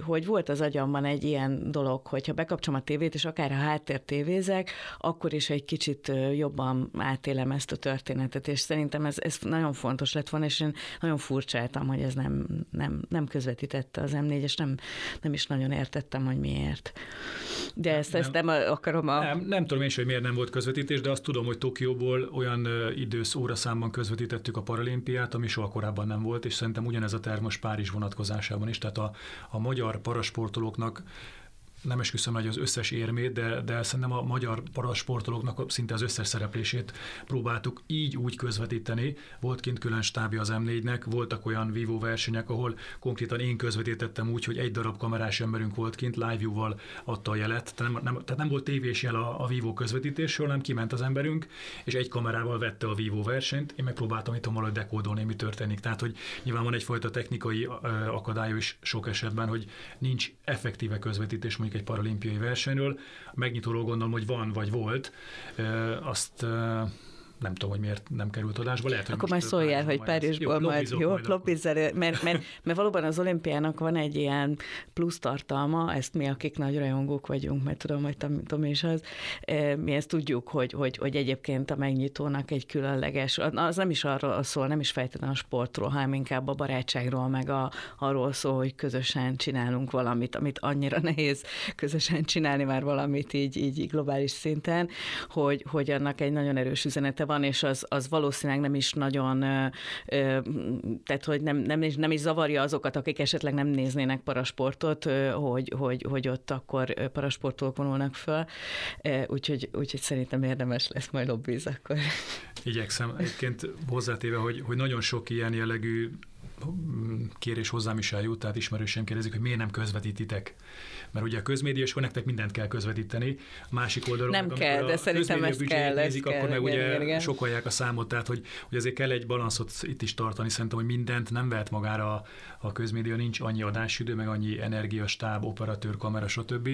hogy volt az agyamban egy ilyen dolog, hogyha bekapcsom a tévét, és akár ha háttér tévézek, akkor is egy kicsit jobban átélem ezt a történetet, és szerintem ez nagyon fontos lett volna, és én nagyon furcsáltam, hogy ez nem közvetítette az M4, és nem is nagyon értettem, hogy miért. De Nem tudom én is, hogy miért nem volt közvetítés, de azt tudom, hogy Tokióból olyan idős óraszámban közvetítettük a paralimpiát, ami soha korábban nem volt, és szerintem ugyanez a terv most Párizs vonatkozásában is, tehát a magyar parasportolóknak nem esküszöm, hogy az összes érmét, de szerintem a magyar parasportolóknak szinte az összes szereplését próbáltuk így úgy közvetíteni. Volt kint külön stábja az M4-nek, voltak olyan vívóversenyek, ahol konkrétan én közvetítettem úgy, hogy egy darab kamerás emberünk volt kint, live view-val adta a jelet, tehát nem volt tévés jel a vívó közvetítésről, hanem kiment az emberünk, és egy kamerával vette a vívóversenyt, én megpróbáltam itthon valahogy dekódolni, mi történik. Tehát, hogy nyilván van egyfajta technikai akadály is sok esetben, hogy nincs effektíve közvetítés egy paralimpiai versenyről. Megnyitóról gondolom, hogy van, vagy volt. Azt nem tudom, hogy miért nem került adásba. Lehet, hogy akkor majd szóljál, hogy Párizsból majd jó, lopizzel, mert valóban az olimpiának van egy ilyen plusz tartalma, ezt mi, akik nagy rajongók vagyunk, mert tudom, hogy Tomi is az, mi ezt tudjuk, hogy egyébként a megnyitónak egy különleges, az nem is arról szól, nem is feltétlenül a sportról, hanem inkább a barátságról, meg arról szól, hogy közösen csinálunk valamit, amit annyira nehéz közösen csinálni már valamit így globális szinten, hogy annak egy nagyon erős üzenete van, és az valószínűleg nem is nagyon, tehát hogy nem is zavarja azokat, akik esetleg nem néznének parasportot, hogy ott akkor parasportolók vonulnak föl, úgyhogy szerintem érdemes lesz majd lobbiz akkor. Igyekszem. Egyébként hozzátéve, hogy nagyon sok ilyen jellegű kérés hozzám is eljut, tehát ismerőseim kérdezik, hogy miért nem közvetítitek. Mert ugye a közmédia, és akkor nektek mindent kell közvetíteni. A másik oldalon, nem kell, de szerintem ezt kell. Nézik, akkor meg ugye sokalják a számot, tehát hogy azért kell egy balanszot itt is tartani. Szerintem, hogy mindent nem vehet magára a közmédia, nincs annyi adásidő, meg annyi energia, stáb, operatőr, kamera, stb.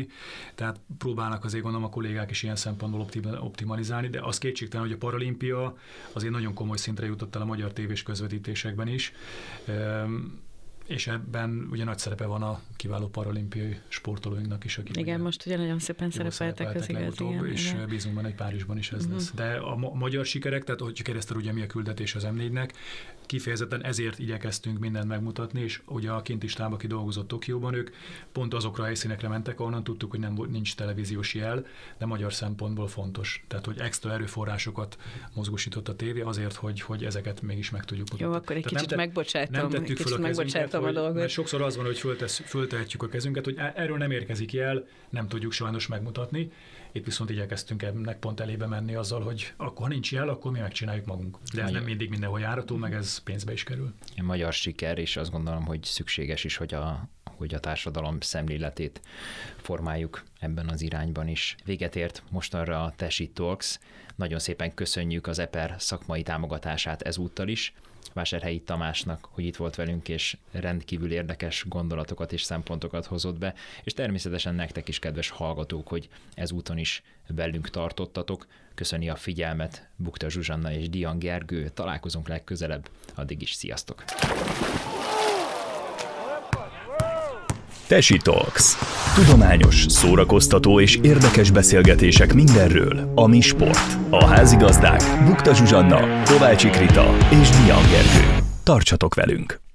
Tehát próbálnak azért, gondolom, a kollégák is ilyen szempontból optimalizálni, de az kétségtelen, hogy a paralimpia azért nagyon komoly szintre jutott el a magyar tévés közvetítésekben is. És ebben ugye nagy szerepe van a kiváló paralimpiai sportolóinknak is. Igen, most ugye nagyon szépen szerepeltek az igazán. És igen. Bízunk benne, hogy Párizsban is ez lesz. De a magyar sikerek, tehát hogy keresztel ugye mi a küldetés az M4-nek, kifejezetten ezért igyekeztünk mindent megmutatni, és ugye a kinti stáb, aki dolgozott Tokióban, ők pont azokra a helyszínekre mentek, ahonnan tudtuk, hogy nincs televíziós jel, de magyar szempontból fontos. Tehát, hogy extra erőforrásokat mozgósított a tévé azért, hogy ezeket mégis meg tudjuk mutatni. Jó, akkor egy kicsit megbocsátom. Mert sokszor az van, hogy föltehetjük a kezünket, hogy erről nem érkezik jel, nem tudjuk sajnos megmutatni. Itt viszont igyekeztünk ennek pont elébe menni azzal, hogy akkor ha nincs jel, akkor mi megcsináljuk magunk. De ez nem mindig mindenhol járható, meg ez pénzbe is kerül. A magyar siker, és azt gondolom, hogy szükséges is, hogy a hogy a társadalom szemléletét formáljuk ebben az irányban is. Véget ért mostanra a Tesi Talks. Nagyon szépen köszönjük az EPER szakmai támogatását ezúttal is. Vásárhelyi Tamásnak, hogy itt volt velünk, és rendkívül érdekes gondolatokat és szempontokat hozott be, és természetesen nektek is, kedves hallgatók, hogy ezúton is velünk tartottatok. Köszöni a figyelmet Bukta Zsuzsanna és Dian Gergő. Találkozunk legközelebb, addig is sziasztok! Tesi Talks. Tudományos, szórakoztató és érdekes beszélgetések mindenről, ami sport. A házigazdák Bukta Zsuzsanna, Kovácsik Rita és Dian Gergő. Tartsatok velünk!